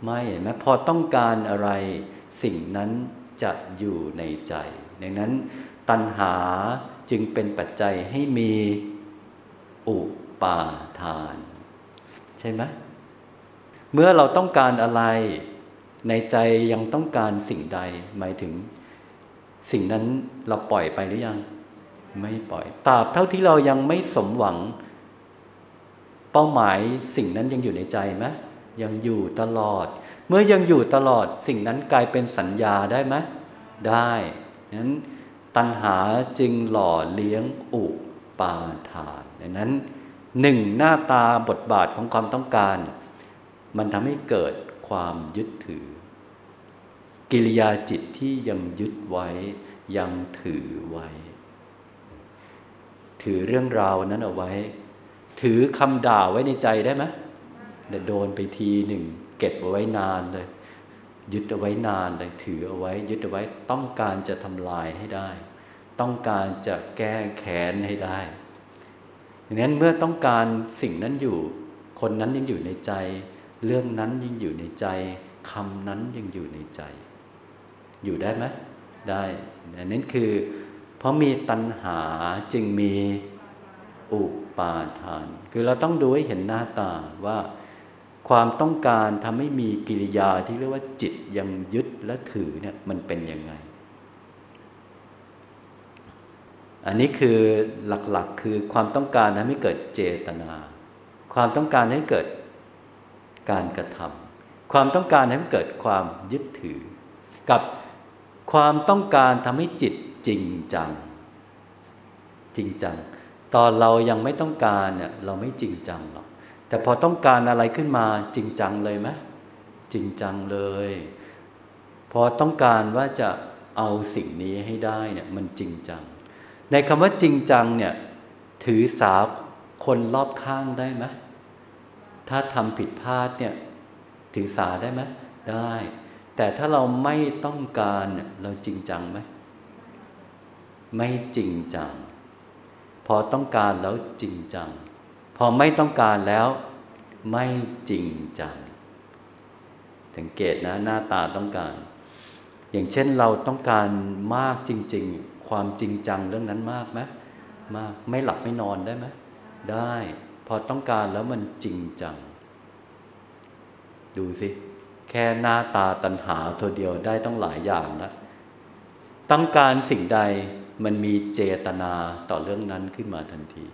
ไม่เห็นไหมพอต้องการอะไรสิ่งนั้นจะอยู่ในใจดังนั้นตัณหาจึงเป็นปัจจัยให้มีอุปาทานใช่ไหมเมื่อเราต้องการอะไรในใจยังต้องการสิ่งใดหมายถึงสิ่งนั้นเราปล่อยไปหรือยังไม่ปล่อยตราบเท่าที่เรายังไม่สมหวังเป้าหมายสิ่งนั้นยังอยู่ในใจไหมยังอยู่ตลอดเมื่อยังอยู่ตลอดสิ่งนั้นกลายเป็นสัญญาได้ไหมได้นั้นตัณหาจึงหล่อเลี้ยงอุปาทานดังนั้นหนึ่งหน้าตาบทบาทของความต้องการมันทำให้เกิดความยึดถือกิริยาจิตที่ยังยึดไว้ยังถือไว้ถือเรื่องราวนั้นเอาไว้ถือคำด่าไว้ในใจได้ไหมแต่โดนไปทีหนึ่งเก็บเอาไว้นานเลยยึดเอาไว้นานเลยถือเอาไว้ยึดเอาไว้ต้องการจะทำลายให้ได้ต้องการจะแก้แค้นให้ได้ดังนั้นเมื่อต้องการสิ่งนั้นอยู่คนนั้นยังอยู่ในใจเรื่องนั้นยังอยู่ในใจคำนั้นยังอยู่ในใจอยู่ได้ไหมได้อันนั้นคือเพราะมีตัณหาจึงมีอุปาทานคือเราต้องดูให้เห็นหน้าตาว่าความต้องการทำให้มีกิริยาที่เรียกว่าจิตยังยึดและถือเนี่ยมันเป็นยังไงอันนี้คือหลักๆคือความต้องการทำให้เกิดเจตนาความต้องการให้เกิดการกระทำความต้องการให้เกิดความยึดถือกับความต้องการทำให้จิตจริงจัง ตอนเรายังไม่ต้องการเนี่ยเราไม่จริงจังหรอกแต่พอต้องการอะไรขึ้นมาจริงจังเลยไหมจริงจังเลยพอต้องการว่าจะเอาสิ่งนี้ให้ได้เนี่ยมันจริงจังในคำว่าจริงจังเนี่ยถือสาคนรอบข้างได้ไหมถ้าทำผิดพลาดเนี่ยถือสาได้ไหมได้แต่ถ้าเราไม่ต้องการเนี่ยเราจริงจังไหมไม่จริงจังพอต้องการแล้วจริงจังพอไม่ต้องการแล้วไม่จริงจังสังเกตนะหน้าตาต้องการอย่างเช่นเราต้องการมากจริงๆความจริงจังเรื่องนั้นมากไหมมากไม่หลับไม่นอนได้ไหมได้พอต้องการแล้วมันจริงจังดูสิแค่หน้าตาตัณหาตัวเดียวได้ต้องหลายอย่างแล้วต้องการสิ่งใดมันมีเจตนาต่อเรื่องนั้นขึ้นมาทันที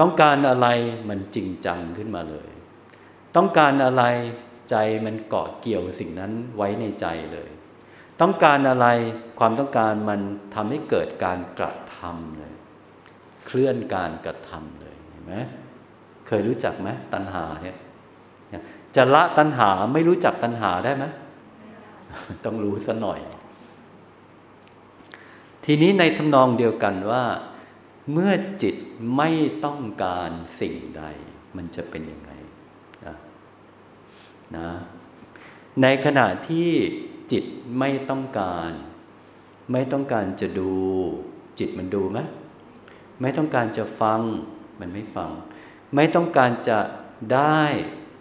ต้องการอะไรมันจริงจังขึ้นมาเลยต้องการอะไรใจมันเกาะเกี่ยวสิ่งนั้นไว้ในใจเลยต้องการอะไรความต้องการมันทำให้เกิดการกระทำเลยเคลื่อนการกระทำเลยเห็นไหมเคยรู้จักไหมตัณหาเนี่ยจะละตัณหาไม่รู้จักตัณหาได้ไหมต้องรู้ซะหน่อยทีนี้ในทำนองเดียวกันว่าเมื่อจิตไม่ต้องการสิ่งใดมันจะเป็นยังไงนะในขณะที่จิตไม่ต้องการจะดูจิตมันดูไหมไม่ต้องการจะฟังมันไม่ฟังไม่ต้องการจะได้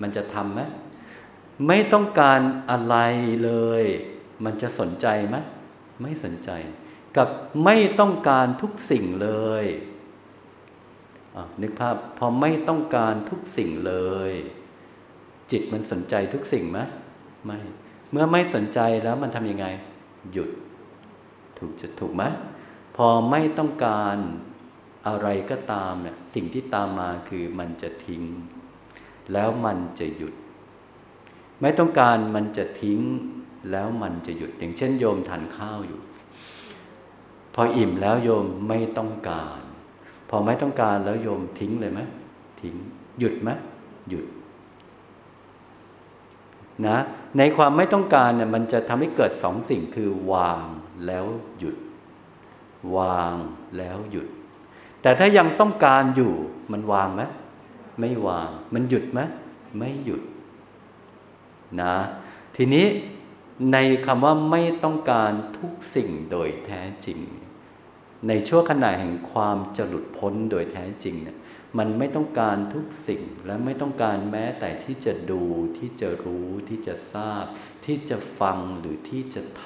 มันจะทำไหมไม่ต้องการอะไรเลยมันจะสนใจไหมไม่สนใจกับไม่ต้องการทุกสิ่งเลยนึกภาพพอไม่ต้องการทุกสิ่งเลยจิตมันสนใจทุกสิ่งไหมไม่เมื่อไม่สนใจแล้วมันทำยังไงหยุดถูกไหมพอไม่ต้องการอะไรก็ตามเนี่ยสิ่งที่ตามมาคือมันจะทิ้งแล้วมันจะหยุดไม่ต้องการมันจะทิ้งแล้วมันจะหยุดอย่างเช่นโยมทานข้าวอยู่พออิ่มแล้วโยมไม่ต้องการพอไม่ต้องการแล้วโยมทิ้งเลยไหมทิ้งหยุดไหมหยุดนะในความไม่ต้องการเนี่ยมันจะทำให้เกิดสองสิ่งคือวางแล้วหยุดวางแล้วหยุดแต่ถ้ายังต้องการอยู่มันวางไหมไม่วางมันหยุดไหมไม่หยุดนะทีนี้ในคำว่าไม่ต้องการทุกสิ่งโดยแท้จริงในชั่วขณะแห่งความจะหลุดพ้นโดยแท้จริงเนี่ยมันไม่ต้องการทุกสิ่งและไม่ต้องการแม้แต่ที่จะดูที่จะรู้ที่จะทราบที่จะฟังหรือที่จะท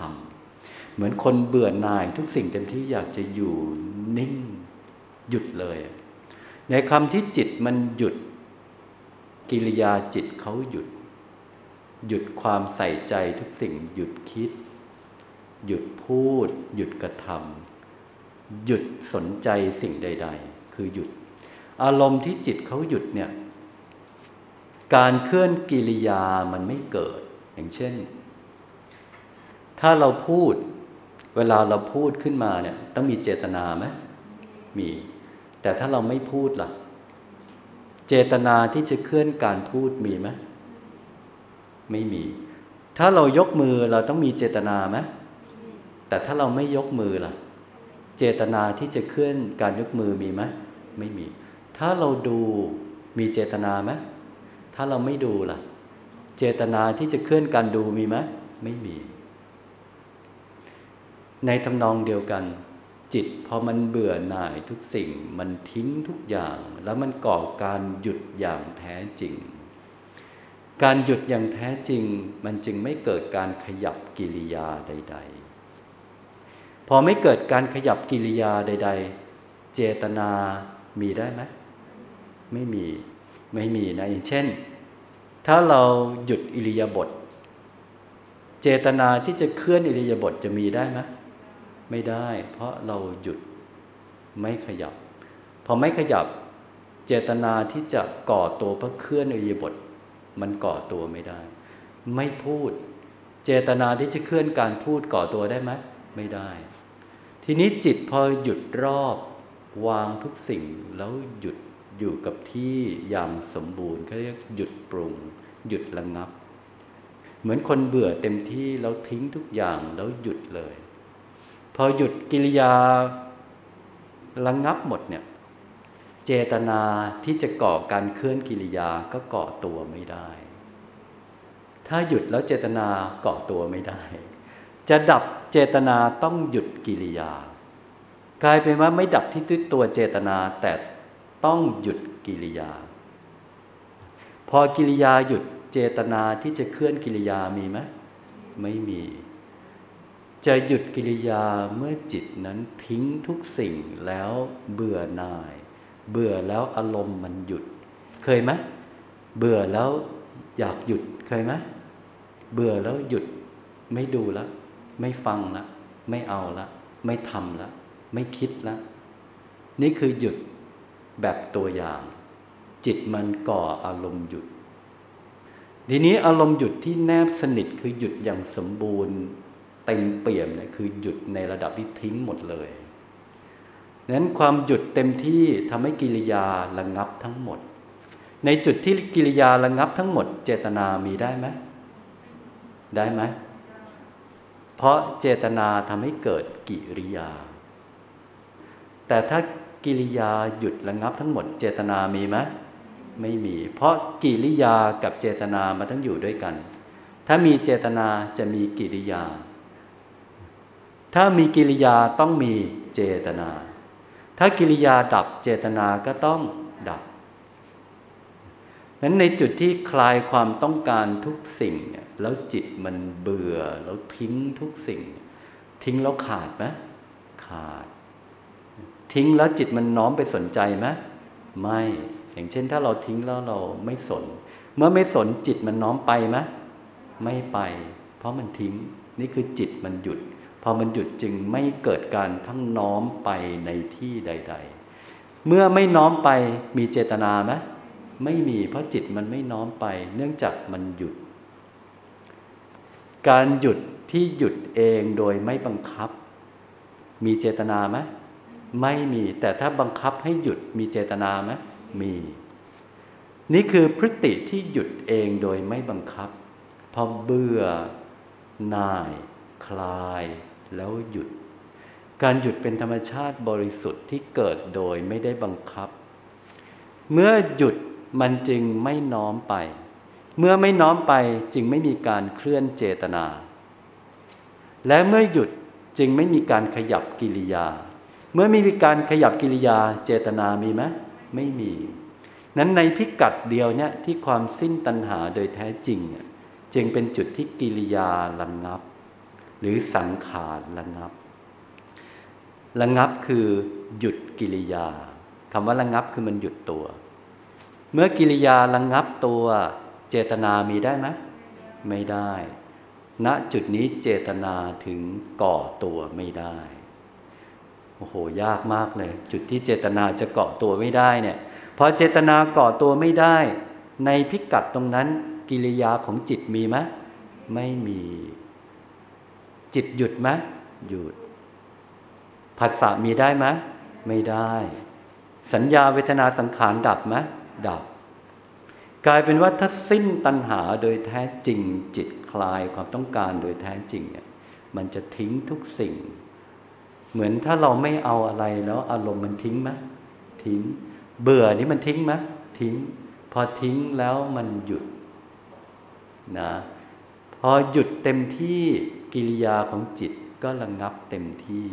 ำเหมือนคนเบื่อหน่ายทุกสิ่งเต็มที่อยากจะอยู่นิ่งหยุดเลยในคำที่จิตมันหยุดกิริยาจิตเขาหยุดความใส่ใจทุกสิ่งหยุดคิดหยุดพูดหยุดกระทำหยุดสนใจสิ่งใดๆคือหยุดอารมณ์ที่จิตเขาหยุดเนี่ยการเคลื่อนกิริยามันไม่เกิดอย่างเช่นถ้าเราพูดเวลาเราพูดขึ้นมาเนี่ยต้องมีเจตนาไหมมีแต่ถ้าเราไม่พูดล่ะเจตนาที่จะเคลื่อนการพูดมีไหมไม่มีถ้าเรายกมือเราต้องมีเจตนาไหมแต่ถ้าเราไม่ยกมือล่ะเจตนาที่จะเคลื่อนการยกมือมีไหมไม่มีถ้าเราดูมีเจตนาไหมถ้าเราไม่ดูล่ะเจตนาที่จะเคลื่อนการดูมีไหมไม่มีในทำนองเดียวกันจิตพอมันเบื่อหน่ายทุกสิ่งมันทิ้งทุกอย่างแล้วมันก่อการหยุดอย่างแท้จริงการหยุดอย่างแท้จริงมันจึงไม่เกิดการขยับกิริยาใดๆพอไม่เกิดการขยับกิริยาใดๆเจตนามีได้ไหมไม่มีนะอย่างเช่นถ้าเราหยุดอิริยาบถเจตนาที่จะเคลื่อนอิริยาบถจะมีได้ไหมไม่ได้เพราะเราหยุดไม่ขยับพอไม่ขยับเจตนาที่จะก่อตัวเพื่อเคลื่อนอิริยาบถมันก่อตัวไม่ได้ไม่พูดเจตนาที่จะเคลื่อนการพูดก่อตัวได้ไหมไม่ได้ทีนี้จิตพอหยุดรอบ วางทุกสิ่งแล้วหยุดอยู่กับที่อย่างสมบูรณ์เขาเรียกหยุดปรุงหยุดระงับเหมือนคนเบื่อเต็มที่แล้วทิ้งทุกอย่างแล้วหยุดเลยพอหยุดกิริยาระงับหมดเนี่ยเจตนาที่จะก่อการเคลื่อนกิริยาก็ก่อตัวไม่ได้ถ้าหยุดแล้วเจตนาก่อตัวไม่ได้จะดับเจตนาต้องหยุดกิริยากลายเป็นว่าไม่ดับที่ตัวเจตนาแต่ต้องหยุดกิริยาพอกิริยาหยุดเจตนาที่จะเคลื่อนกิริยามีไหมไม่มีจะหยุดกิริยาเมื่อจิตนั้นทิ้งทุกสิ่งแล้วเบื่อหน่ายเบื่อแล้วอารมณ์มันหยุดเคยไหมเบื่อแล้วอยากหยุดเคยไหมเบื่อแล้วหยุดไม่ดูละไม่ฟังละไม่เอาละไม่ทำละไม่คิดละนี่คือหยุดแบบตัวอย่างจิตมันก่ออารมณ์หยุดทีนี้อารมณ์หยุดที่แนบสนิทคือหยุดอย่างสมบูรณ์เต็มเปี่ยมเนี่ยคือหยุดในระดับที่ทิ้งหมดเลยนั้นความหยุดเต็มที่ทำให้กิริยาระงับทั้งหมดในจุดที่กิริยาระงับทั้งหมดเจตนามีได้ไหมได้ไหมเพราะเจตนาทำให้เกิดกิริยาแต่ถ้ากิริยาหยุดระงับทั้งหมดเจตนามีไหมไม่มีเพราะกิริยากับเจตนามันต้องอยู่ด้วยกันถ้ามีเจตนาจะมีกิริยาถ้ามีกิริยาต้องมีเจตนาถ้ากิริยาดับเจตนาก็ต้องดับนั้นในจุดที่คลายความต้องการทุกสิ่งแล้วจิตมันเบื่อแล้วทิ้งทุกสิ่งทิ้งแล้วขาดไหมขาดทิ้งแล้วจิตมันน้อมไปสนใจไหมไม่อย่างเช่นถ้าเราทิ้งแล้วเราไม่สนเมื่อไม่สนจิตมันน้อมไปไหมไม่ไปเพราะมันทิ้งนี่คือจิตมันหยุดพอมันหยุดจึงไม่เกิดการทั้งน้อมไปในที่ใดๆเมื่อไม่น้อมไปมีเจตนาไหมไม่มีเพราะจิตมันไม่น้อมไปเนื่องจากมันหยุดการหยุดที่หยุดเองโดยไม่บังคับมีเจตนาไหมไม่มีแต่ถ้าบังคับให้หยุดมีเจตนาไหมมีนี่คือพฤติที่หยุดเองโดยไม่บังคับพอเบื่อหน่ายคลายแล้วหยุดการหยุดเป็นธรรมชาติบริสุทธิ์ที่เกิดโดยไม่ได้บังคับเมื่อหยุดมันจึงไม่น้อมไปเมื่อไม่น้อมไปจึงไม่มีการเคลื่อนเจตนาและเมื่อหยุดจึงไม่มีการขยับกิริยาเมื่อไม่มีการขยับกิริยาเจตนามีไหมไม่มีนั้นในพิกัดเดียวเนี่ยที่ความสิ้นตัณหาโดยแท้จริงจึงเป็นจุดที่กิริยาระงับหรือสังขารระงับระงับคือหยุดกิริยาคำว่าระงับคือมันหยุดตัวเมื่อกิริยาระงับตัวเจตนามีได้ไหมไม่ได้ณจุดนี้เจตนาถึงก่อตัวไม่ได้โอ้โหยากมากเลยจุดที่เจตนาจะเกาะตัวไม่ได้เนี่ยพอเจตนาเกาะตัวไม่ได้ในพิกัดตรงนั้นกิริยาของจิตมีไหมไม่มีจิตหยุดไหมหยุดผัสสะมีได้ไหมไม่ได้สัญญาเวทนาสังขารดับไหมดับกลายเป็นว่าถ้าสิ้นตัณหาโดยแท้จริงจิตคลายความต้องการโดยแท้จริงเนี่ยมันจะทิ้งทุกสิ่งเหมือนถ้าเราไม่เอาอะไรแล้วอารมณ์มันทิ้งไหมทิ้งเบื่อนี่มันทิ้งไหมทิ้งพอทิ้งแล้วมันหยุดนะพอหยุดเต็มที่กิริยาของจิตก็ระงับเต็มที่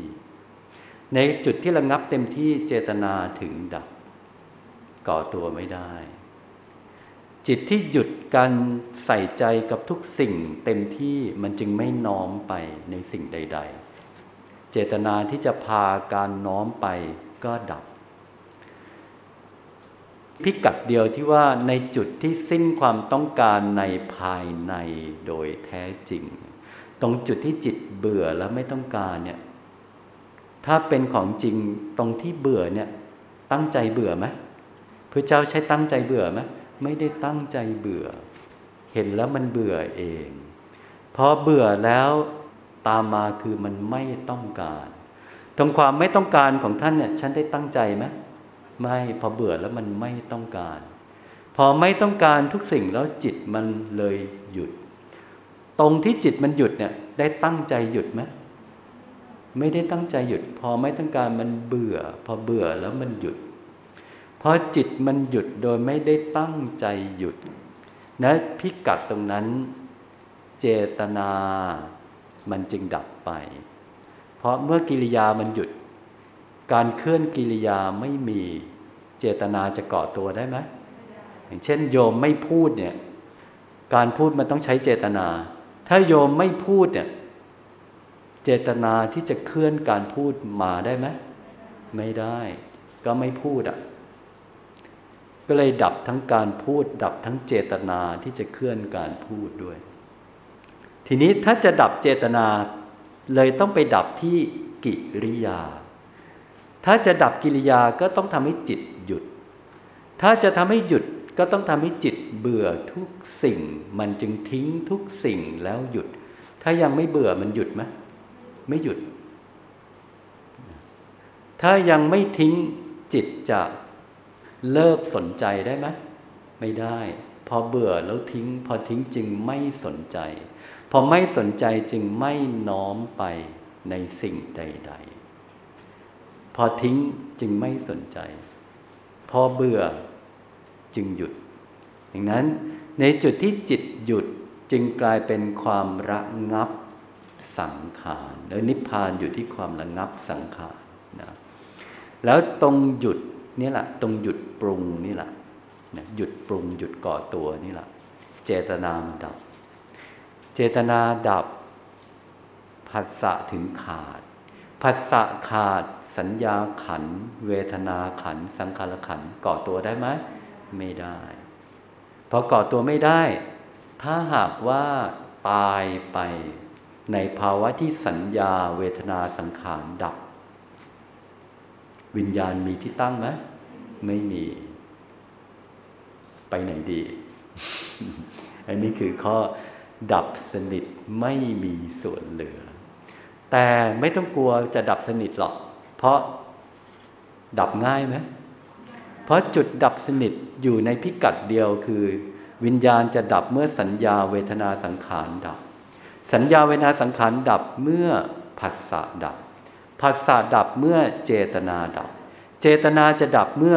ในจุดที่ระงับเต็มที่เจตนาถึงดับก่อตัวไม่ได้จิตที่หยุดการใส่ใจกับทุกสิ่งเต็มที่มันจึงไม่น้อมไปในสิ่งใดๆเจตนาที่จะพาการน้อมไปก็ดับพิกัดเดียวที่ว่าในจุดที่สิ้นความต้องการในภายในโดยแท้จริงตรงจุดที่จิตเบื่อแล้วไม่ต้องการเนี่ยถ้าเป็นของจริงตรงที่เบื่อเนี่ยตั้งใจเบื่อไหมพระเจ้าใช้ตั้งใจเบื่อไหมไม่ได้ตั้งใจเบื่อเห็นแล้วมันเบื่อเองพอเบื่อแล้วตามมาคือมันไม่ต้องการ ตรงความไม่ต้องการของท่านเนี่ยฉันได้ตั้งใจไหมไม่พอเบื่อแล้วมันไม่ต้องการพอไม่ต้องการทุกสิ่งแล้วจิตมันเลยหยุดตรงที่จิตมันหยุดเนี่ยได้ตั้งใจหยุดไหมไม่ได้ตั้งใจหยุดพอไม่ต้องการมันเบื่อพอเบื่อแล้วมันหยุดพอจิตมันหยุดโดยไม่ได้ตั้งใจหยุดนะพิกัดตรงนั้นเจตนามันจึงดับไปเพราะเมื่อกิริยามันหยุดการเคลื่อนกิริยาไม่มีเจตนาจะก่อตัวได้ไหมอย่างเช่นโยมไม่พูดเนี่ยการพูดมันต้องใช้เจตนาถ้าโยมไม่พูดเนี่ยเจตนาที่จะเคลื่อนการพูดมาได้ไหมไม่ได้ก็ไม่พูดอ่ะก็เลยดับทั้งการพูดดับทั้งเจตนาที่จะเคลื่อนการพูดด้วยทีนี้ถ้าจะดับเจตนาเลยต้องไปดับที่กิริยาถ้าจะดับกิริยาก็ต้องทำให้จิตหยุดถ้าจะทำให้หยุดก็ต้องทำให้จิตเบื่อทุกสิ่งมันจึงทิ้งทุกสิ่งแล้วหยุดถ้ายังไม่เบื่อมันหยุดไหมไม่หยุดถ้ายังไม่ทิ้งจิตจะเลิกสนใจได้ไหมไม่ได้พอเบื่อแล้วทิ้งพอทิ้งจึงไม่สนใจพอไม่สนใจจึงไม่น้อมไปในสิ่งใดๆพอทิ้งจึงไม่สนใจพอเบื่อจึงหยุดดังนั้นในจุดที่จิตหยุดจึงกลายเป็นความระงับสังขารและนิพพานอยู่ที่ความระงับสังขารนะแล้วตรงหยุดนี่แหละตรงหยุดปรุงนี่แหละนะหยุดปรุงหยุดก่อตัวนี่แหละเจตนาดับเจตนาดับผัสสะถึงขาดผัสสะขาดสัญญาขันธ์เวทนาขันธ์สังขารขันธ์ก่อตัวได้ไหมไม่ได้พอก่อตัวไม่ได้ถ้าหากว่าตายไปในภาวะที่สัญญาเวทนาสังขารดับวิญญาณมีที่ตั้งไหมไม่มีไปไหนดี อันนี้คือข้อดับสนิทไม่มีส่วนเหลือแต่ไม่ต้องกลัวจะดับสนิทหรอกเพราะดับง่ายไหมเพราะจุดดับสนิทอยู่ในพิกัดเดียวคือวิญญาณจะดับเมื่อสัญญาเวทนาสังขารดับสัญญาเวทนาสังขารดับเมื่อผัสสะดับผัสสะดับเมื่อเจตนาดับเจตนาจะดับเมื่อ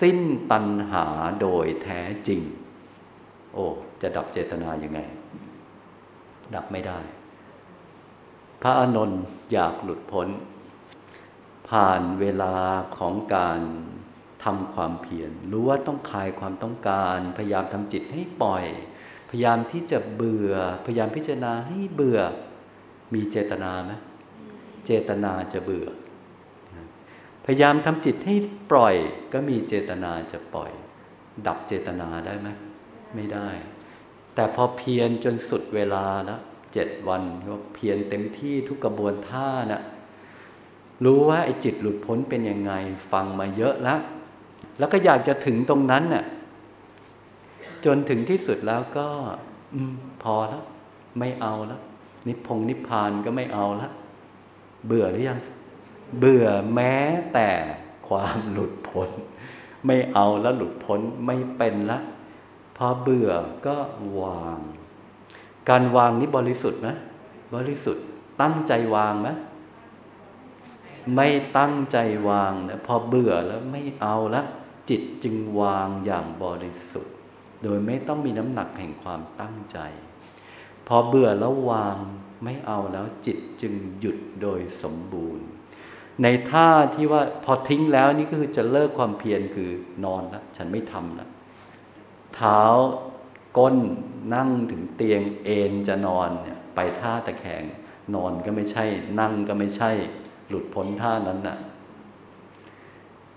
สิ้นตัณหาโดยแท้จริงโอ้จะดับเจตนายังไงดับไม่ได้พระอานนท์อยากหลุดพ้นผ่านเวลาของการทำความเพียรรู้ว่าต้องคลายความต้องการพยายามทำจิตให้ปล่อยพยายามที่จะเบื่อพยายามพิจารณาให้เบื่อมีเจตนาไหมเจตนาจะเบื่อพยายามทำจิตให้ปล่อยก็มีเจตนาจะปล่อยดับเจตนาได้ไหมไม่ได้แต่พอเพียรจนสุดเวลาแล้ว7วันก็เพียรเต็มที่ทุกกระบวนท่านะรู้ว่าไอ้จิตหลุดพ้นเป็นยังไงฟังมาเยอะแล้วแล้วก็อยากจะถึงตรงนั้นน่ะจนถึงที่สุดแล้วก็พอแล้วไม่เอาแล้วนิพพานก็ไม่เอาแล้วเบื่อหรือยังเบื่อแม้แต่ความหลุดพ้นไม่เอาแล้วหลุดพ้นไม่เป็นละพอเบื่อก็วางการวางนี้บริสุทธิ์ไหมบริสุทธิ์ตั้งใจวางไหมไม่ตั้งใจวางนะพอเบื่อแล้วไม่เอาละจิตจึงวางอย่างบริสุทธิ์โดยไม่ต้องมีน้ำหนักแห่งความตั้งใจพอเบื่อแล้ววางไม่เอาแล้วจิตจึงหยุดโดยสมบูรณ์ในท่าที่ว่าพอทิ้งแล้วนี่ก็คือจะเลิกความเพียรคือนอนละฉันไม่ทำละเท้าก้นนั่งถึงเตียงเอนจะนอนเนี่ยไปท่าตะแคงนอนก็ไม่ใช่นั่งก็ไม่ใช่หลุดพ้นท่านั้นน่ะ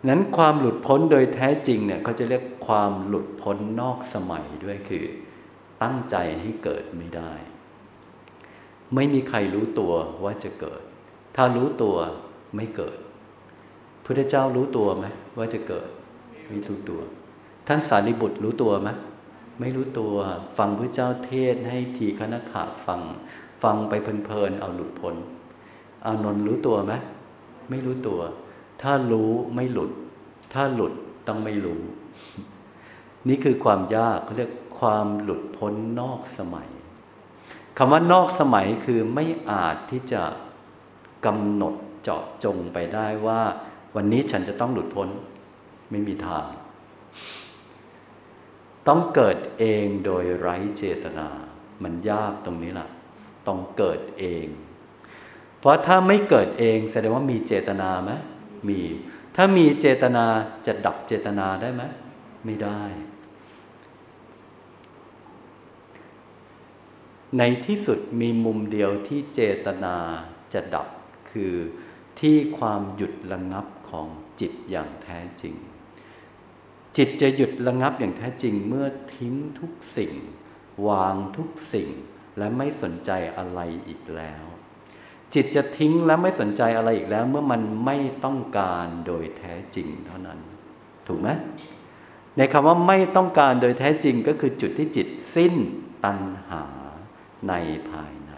นั้นความหลุดพ้นโดยแท้จริงเนี่ยเขาจะเรียกความหลุดพ้นนอกสมัยด้วยคือตั้งใจให้เกิดไม่ได้ไม่มีใครรู้ตัวว่าจะเกิดถ้ารู้ตัวไม่เกิดพุทธเจ้ารู้ตัวไหมว่าจะเกิดไม่รู้ตัวท่านสารีบุตรรู้ตัวไหมไม่รู้ตัวฟังพระเจ้าเทศน์ให้ทีฆนขะฟังไปเพลินๆเอาหลุดพ้นอานนท์รู้ตัวไหม ไม่รู้ตัวถ้ารู้ไม่หลุดถ้าหลุดต้องไม่รู้นี่คือความยากเขาเรียกความหลุดพ้นนอกสมัยคำว่านอกสมัยคือไม่อาจที่จะกำหนดเจาะจงไปได้ว่าวันนี้ฉันจะต้องหลุดพ้นไม่มีทางต้องเกิดเองโดยไร้เจตนามันยากตรงนี้ล่ะต้องเกิดเองเพราะถ้าไม่เกิดเองแสดงว่ามีเจตนาไหมมีถ้ามีเจตนาจะดับเจตนาได้ไหมไม่ได้ในที่สุดมีมุมเดียวที่เจตนาจะดับคือที่ความหยุดระงับของจิตอย่างแท้จริงจิตจะหยุดระงับอย่างแท้จริงเมื่อทิ้งทุกสิ่งวางทุกสิ่งและไม่สนใจอะไรอีกแล้วจิตจะทิ้งและไม่สนใจอะไรอีกแล้วเมื่อมันไม่ต้องการโดยแท้จริงเท่านั้นถูกไหมในคำว่าไม่ต้องการโดยแท้จริงก็คือจุดที่จิตสิ้นตัณหาในภายใน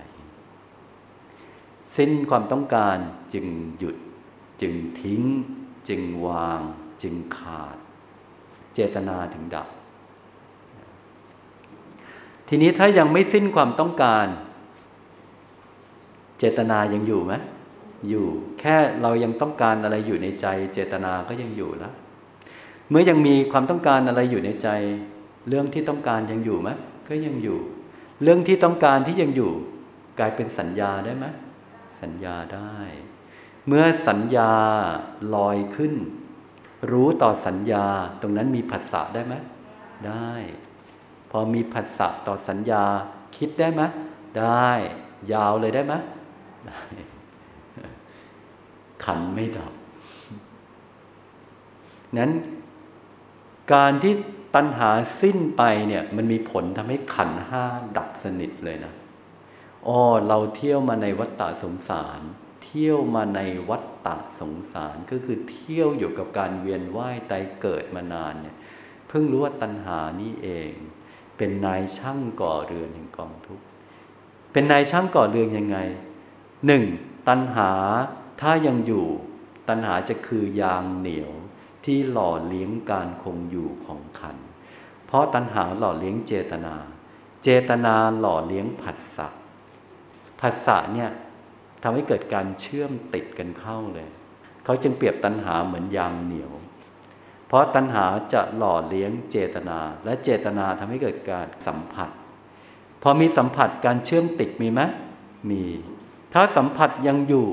สิ้นความต้องการจึงหยุดจึงทิ้งจึงวางจึงขาดเจตนาถึงดับทีนี้ถ้ายังไม่สิ้นความต้องการเจตนายังอยู่ไหมอยู่แค่เรายังต้องการอะไรอยู่ในใจเจตนาก็ยังอยู่แล้วเมื่อยังมีความต้องการอะไรอยู่ในใจเรื่องที่ต้องการยังอยู่ไหมก็ยังอยู่เรื่องที่ต้องการที่ยังอยู่กลายเป็นสัญญาได้ไหมสัญญาได้เมื่อสัญญาลอยขึ้นรู้ต่อสัญญาตรงนั้นมีผัสสะได้ไหมได้พอมีผัสสะต่อสัญญาคิดได้ไหมได้ยาวเลยได้ไหมได้ขันไม่ดับนั้นการที่ตัณหาสิ้นไปเนี่ยมันมีผลทำให้ขันธ์ห้าดับสนิทเลยนะอ๋อเราเที่ยวมาในวัฏฏะสงสารเที่ยวมาในวัฏฏะสงสารก็คือเที่ยวอยู่กับการเวียนว่ายตายเกิดมานานเนี่ยเพิ่งรู้ว่าตัณหานี่เองเป็นนายช่างก่อเรือนแห่งกองทุกข์เป็นนายช่างก่อเรือนยังไงหนึ่งตัณหาถ้ายังอยู่ตัณหาจะคือยางเหนียวที่หล่อเลี้ยงการคงอยู่ของขันธ์เพราะตัณหาหล่อเลี้ยงเจตนาเจตนาหล่อเลี้ยงผัสสะผัสสะเนี่ยทำให้เกิดการเชื่อมติดกันเข้าเลยเขาจึงเปรียบตัณหาเหมือนยางเหนียวเพราะตัณหาจะหล่อเลี้ยงเจตนาและเจตนาทำให้เกิดการสัมผัสพอมีสัมผัสการเชื่อมติดมีไหมมีถ้าสัมผัสยังอยู่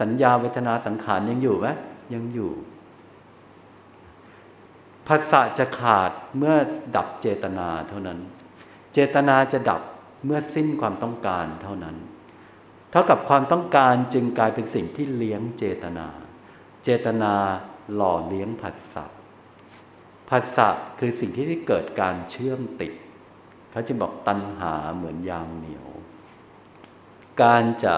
สัญญาเวทนาสังขารยังอยู่ไหมยังอยู่ผัสสะจะขาดเมื่อดับเจตนาเท่านั้นเจตนาจะดับเมื่อสิ้นความต้องการเท่านั้นเท่ากับความต้องการจึงกลายเป็นสิ่งที่เลี้ยงเจตนาเจตนาหล่อเลี้ยงผัสสะผัสสะคือสิ่งที่เกิดการเชื่อมติดเขาจึงบอกตัณหาเหมือนยางเหนียวการจะ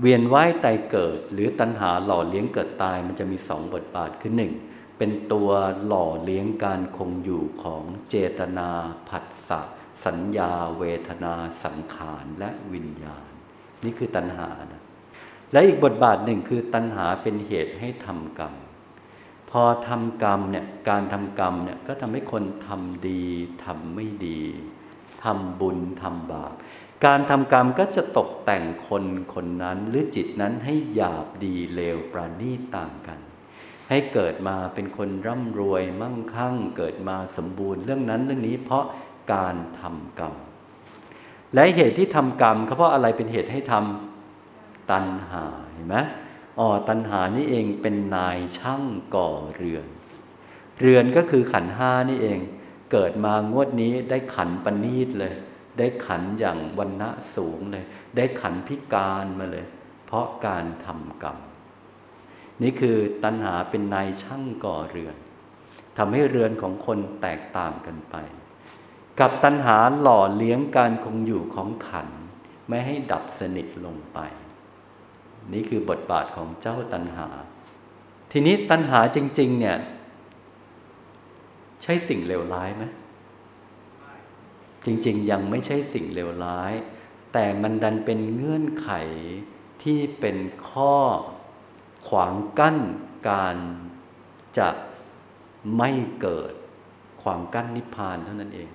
เวียนว่ายตายเกิดหรือตัณหาหล่อเลี้ยงเกิดตายมันจะมีสองบทบาทคือหนึ่งเป็นตัวหล่อเลี้ยงการคงอยู่ของเจตนาผัสสะสัญญาเวทนาสังขารและวิญญาณนี่คือตัณหานะและอีกบทบาทหนึ่งคือตัณหาเป็นเหตุให้ทำกรรมพอทำกรรมเนี่ยการทำกรรมเนี่ยก็ทำให้คนทำดีทำไม่ดีทำบุญทำบาปการทำกรรมก็จะตกแต่งคนคนนั้นหรือจิตนั้นให้หยาบดีเลวประณีตต่างกันให้เกิดมาเป็นคนร่ำรวยมั่งคั่งเกิดมาสมบูรณ์เรื่องนั้นเรื่องนี้เพราะการทำกรรมและเหตุที่ทำกรรมก็เพราะอะไรเป็นเหตุให้ทำตัณหาเห็นไหมอ๋อตัณหานี่เองเป็นนายช่างก่อเรือนเรือนก็คือขันธ์ห้านี่เองเกิดมางวดนี้ได้ขันธ์ประณีตเลยได้ขันธ์อย่างวรรณะสูงเลยได้ขันธ์พิการมาเลยเพราะการทำกรรมนี่คือตัณหาเป็นนายช่างก่อเรือนทำให้เรือนของคนแตกต่างกันไปกับตัณหาหล่อเลี้ยงการคงอยู่ของขันธ์ไม่ให้ดับสนิทลงไปนี่คือบทบาทของเจ้าตัณหาทีนี้ตัณหาจริงๆเนี่ยใช่สิ่งเลวร้ายไหมจริงๆยังไม่ใช่สิ่งเลวร้ายแต่มันดันเป็นเงื่อนไข ที่เป็นข้อขวางกั้นการจะไม่เกิดขวางกั้นนิพพานเท่านั้นเอง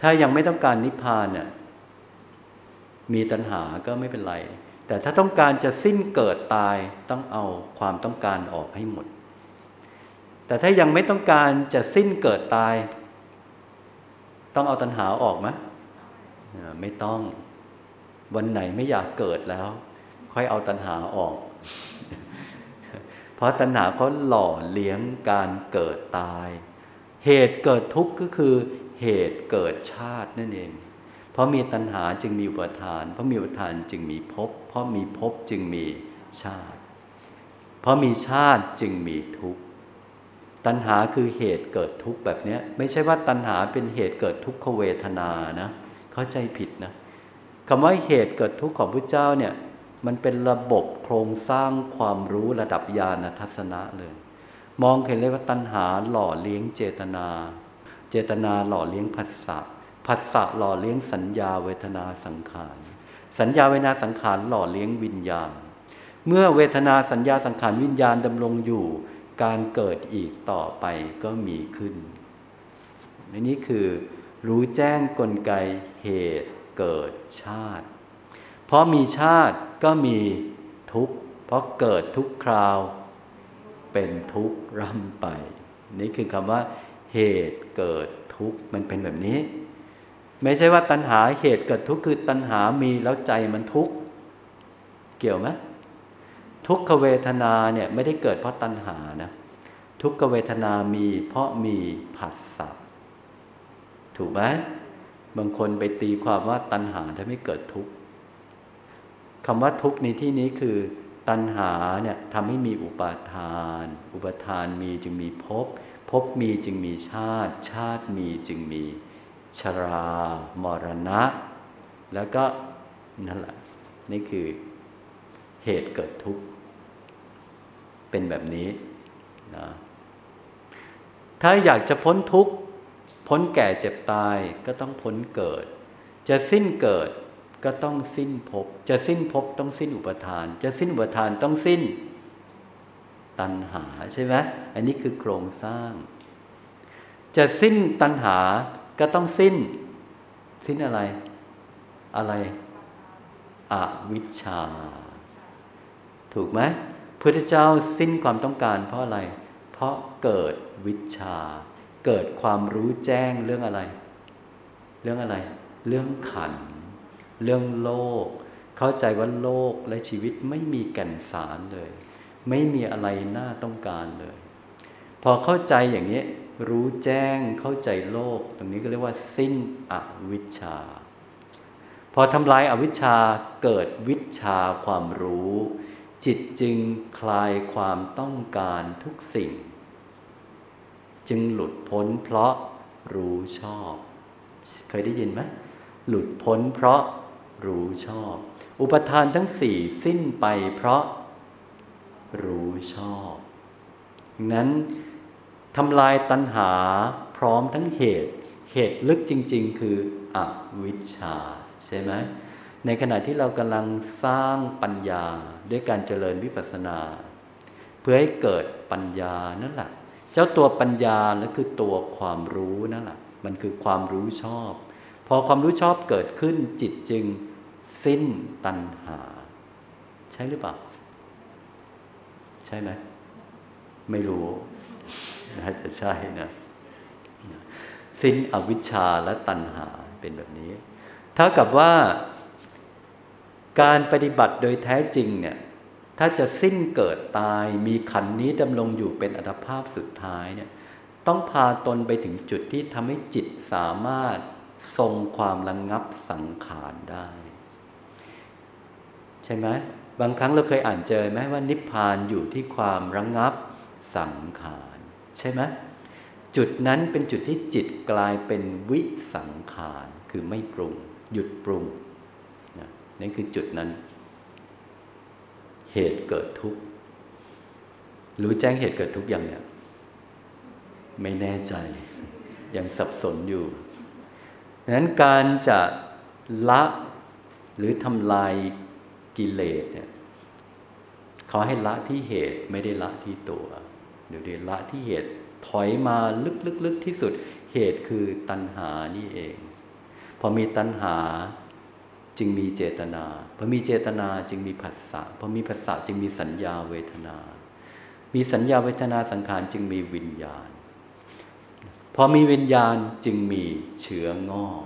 ถ้ายังไม่ต้องการนิพพานเนี่ยมีตัณหาก็ไม่เป็นไรแต่ถ้าต้องการจะสิ้นเกิดตายต้องเอาความต้องการออกให้หมดแต่ถ้ายังไม่ต้องการจะสิ้นเกิดตายต้องเอาตัณหาออกไหมไม่ต้องวันไหนไม่อยากเกิดแล้วค่อยเอาตัณหาออก เพราะตัณหาเขาหล่อเลี้ยงการเกิดตายเหตุเกิดทุกข์ก็คือเหตุเกิดชาตินั่นเองเพราะมีตัณหาจึงมีอุปาทานเพราะมีอุปาทานจึงมีภพเพราะมีภพจึงมีชาติเพราะมีชาติจึงมีทุกข์ตัณหาคือเหตุเกิดทุกข์แบบนี้ไม่ใช่ว่าตัณหาเป็นเหตุเกิดทุกขเวทนานะเข้าใจผิดนะคำว่าเหตุเกิดทุกข์ของพุทธเจ้าเนี่ยมันเป็นระบบโครงสร้างความรู้ระดับญาณทัศนะเลยมองเห็นเลยว่าตัณหาหล่อเลี้ยงเจตนาเจตนาหล่อเลี้ยงผัสสะผัสสะหล่อเลี้ยงสัญญาเวทนาสังขารสัญญาเวทนาสังขารหล่อเลี้ยงวิญญาณเมื่อเวทนาสัญญาสังขารวิญญาณดำรงอยู่การเกิดอีกต่อไปก็มีขึ้นนี่คือรู้แจ้งกลไกเหตุเกิดชาติเพราะมีชาติก็มีทุกข์เพราะเกิดทุกคราวเป็นทุกข์ร่ำไปนี่คือคำว่าเหตุเกิดทุกข์มันเป็นแบบนี้ไม่ใช่ว่าตัณหาเหตุเกิดทุกข์คือตัณหามีแล้วใจมันทุกข์เกี่ยวไหมทุกขเวทนาเนี่ยไม่ได้เกิดเพราะตัณหานะทุกขเวทนามีเพราะมีผัสสะถูกไหมบางคนไปตีความว่าตัณหาทำให้เกิดทุกข์คำว่าทุกข์ในที่นี้คือตัณหาเนี่ยทำให้มีอุปาทานอุปาทานมีจึงมีภพภพมีจึงมีชาติชาติมีจึงมีชรามรณะแล้วก็นั่นแหละนี่คือเหตุเกิดทุกข์เป็นแบบนี้นะถ้าอยากจะพ้นทุกข์พ้นแก่เจ็บตายก็ต้องพ้นเกิดจะสิ้นเกิดก็ต้องสิ้นภพจะสิ้นภพต้องสิ้นอุปาทานจะสิ้นอุปาทานต้องสิ้นตัณหาใช่ไหมอันนี้คือโครงสร้างจะสิ้นตัณหาก็ต้องสิ้นอะไรอวิชชาถูกไหมพระพุทธเจ้าสิ้นความต้องการเพราะอะไรเพราะเกิดวิชชาเกิดความรู้แจ้งเรื่องอะไรเรื่องขันธ์เรื่องโลกเข้าใจว่าโลกและชีวิตไม่มีแก่นสารเลยไม่มีอะไรน่าต้องการเลยพอเข้าใจอย่างนี้รู้แจ้งเข้าใจโลกตรงนี้ก็เรียกว่าสิ้นอวิชชาพอทำลายอวิชชาเกิดวิชชาความรู้จิตจึงคลายความต้องการทุกสิ่งจึงหลุดพ้นเพราะรู้ชอบเคยได้ยินไหมหลุดพ้นเพราะรู้ชอบอุปทานทั้งสี่สิ้นไปเพราะรู้ชอบดังนั้นทำลายตัณหาพร้อมทั้งเหตุลึกจริงๆคืออวิชชาใช่ไหมในขณะที่เรากำลังสร้างปัญญาด้วยการเจริญวิปัสสนาเพื่อให้เกิดปัญญานั่นแหละเจ้าตัวปัญญาและคือตัวความรู้นั่นแหละมันคือความรู้ชอบพอความรู้ชอบเกิดขึ้นจิตจึงสิ้นตัณหาใช่หรือเปล่าใช่ไหมไม่รู้น่าจะใช่นะสิ้นอวิชชาและตัณหาเป็นแบบนี้เท่ากับว่าการปฏิบัติโดยแท้จริงเนี่ยถ้าจะสิ้นเกิดตายมีขันธ์นี้ดำรงอยู่เป็นอัตภาพสุดท้ายเนี่ยต้องพาตนไปถึงจุดที่ทำให้จิตสามารถทรงความระงับสังขารได้ใช่ไหมบางครั้งเราเคยอ่านเจอไหมว่านิพพานอยู่ที่ความระงับสังขารใช่ไหมจุดนั้นเป็นจุดที่จิตกลายเป็นวิสังขารคือไม่ปรุงหยุดปรุงนั่นคือจุดนั้นเหตุเกิดทุกข์รู้แจ้งเหตุเกิดทุกข์อย่างเนี่ยไม่แน่ใจยังสับสนอยู่ดังนั้นการจะละหรือทำลาย กิเลสเนี่ยเขาให้ละที่เหตุไม่ได้ละที่ตัวเดี๋ยวนี้ละที่เหตุถอยมาลึกๆที่สุดเหตุคือตัณหานี่เองพอมีตัณหาจึงมีเจตนาพอมีเจตนาจึงมีผัสสะพอมีผัสสะจึงมีสัญญาเวทนามีสัญญาเวทนาสังขารจึงมีวิญญาณพอมีวิญญาณจึงมีเชื้องอก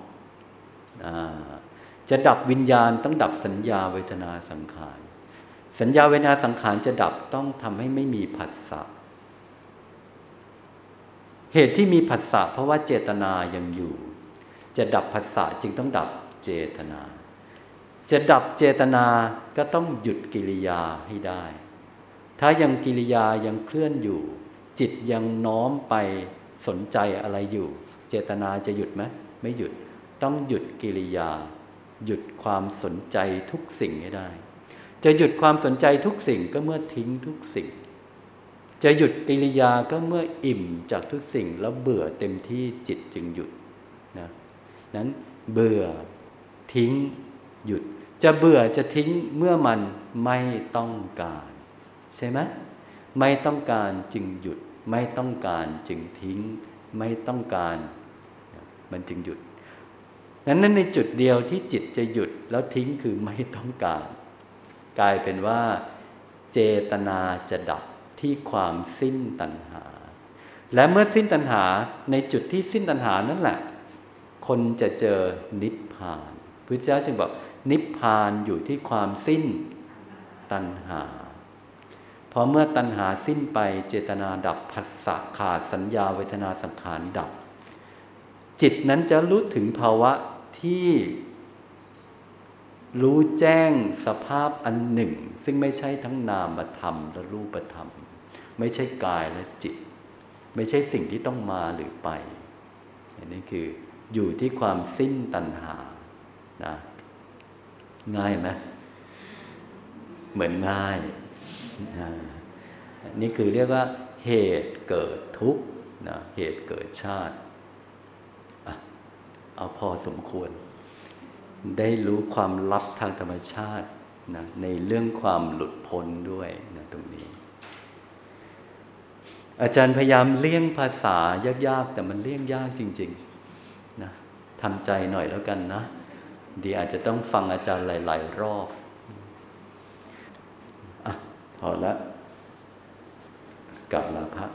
จะดับวิญญาณต้องดับสัญญาเวทนาสังขารสัญญาเวทนาสังขารจะดับต้องทำให้ไม่มีผัสสะเหตุที่มีผัสสะเพราะว่าเจตนายังอยู่จะดับผัสสะจึงต้องดับเจตนาจะดับเจตนาก็ต้องหยุดกิริยาให้ได้ถ้ายังกิริยายังเคลื่อนอยู่จิตยังน้อมไปสนใจอะไรอยู่เจตนาจะหยุดไหมไม่หยุดต้องหยุดกิริยาหยุดความสนใจทุกสิ่งให้ได้จะหยุดความสนใจทุกสิ่งก็เมื่อทิ้งทุกสิ่งจะหยุดกิริยาก็เมื่ออิ่มจากทุกสิ่งแล้วเบื่อเต็มที่จิตจึงหยุดนะนั้นเบื่อทิ้งหยุดจะเบื่อจะทิ้งเมื่อมันไม่ต้องการใช่ไหมไม่ต้องการจึงหยุดไม่ต้องการจึงทิ้งไม่ต้องการมันจึงหยุดนั้นในจุดเดียวที่จิตจะหยุดแล้วทิ้งคือไม่ต้องการกลายเป็นว่าเจตนาจะดับที่ความสิ้นตัณหาและเมื่อสิ้นตัณหาในจุดที่สิ้นตัณหานั่นแหละคนจะเจอนิพพานพุทธเจ้าจึงบอกนิพพานอยู่ที่ความสิ้นตัณหาพอเมื่อตัณหาสิ้นไปเจตนาดับผัสสะขาดสัญญาเวทนาสังขารดับจิตนั้นจะรู้ถึงภาวะที่รู้แจ้งสภาพอันหนึ่งซึ่งไม่ใช่ทั้งนามธรรมและรูปธรรมไม่ใช่กายและจิตไม่ใช่สิ่งที่ต้องมาหรือไปอันนี้คืออยู่ที่ความสิ้นตัณหานะง่ายไหมเหมือนง่ายนี่คือเรียกว่าเหตุเกิดทุกข์นะเหตุเกิดชาติเอาพอสมควรได้รู้ความลับทางธรรมชาตินะในเรื่องความหลุดพ้นด้วยนะตรงนี้อาจารย์พยายามเลี่ยงภาษายากๆแต่มันเลี่ยงยากจริงๆนะทำใจหน่อยแล้วกันนะดีอาจจะต้องฟังอาจารย์หลายๆรอบอ่ะพอละกลับลาพระ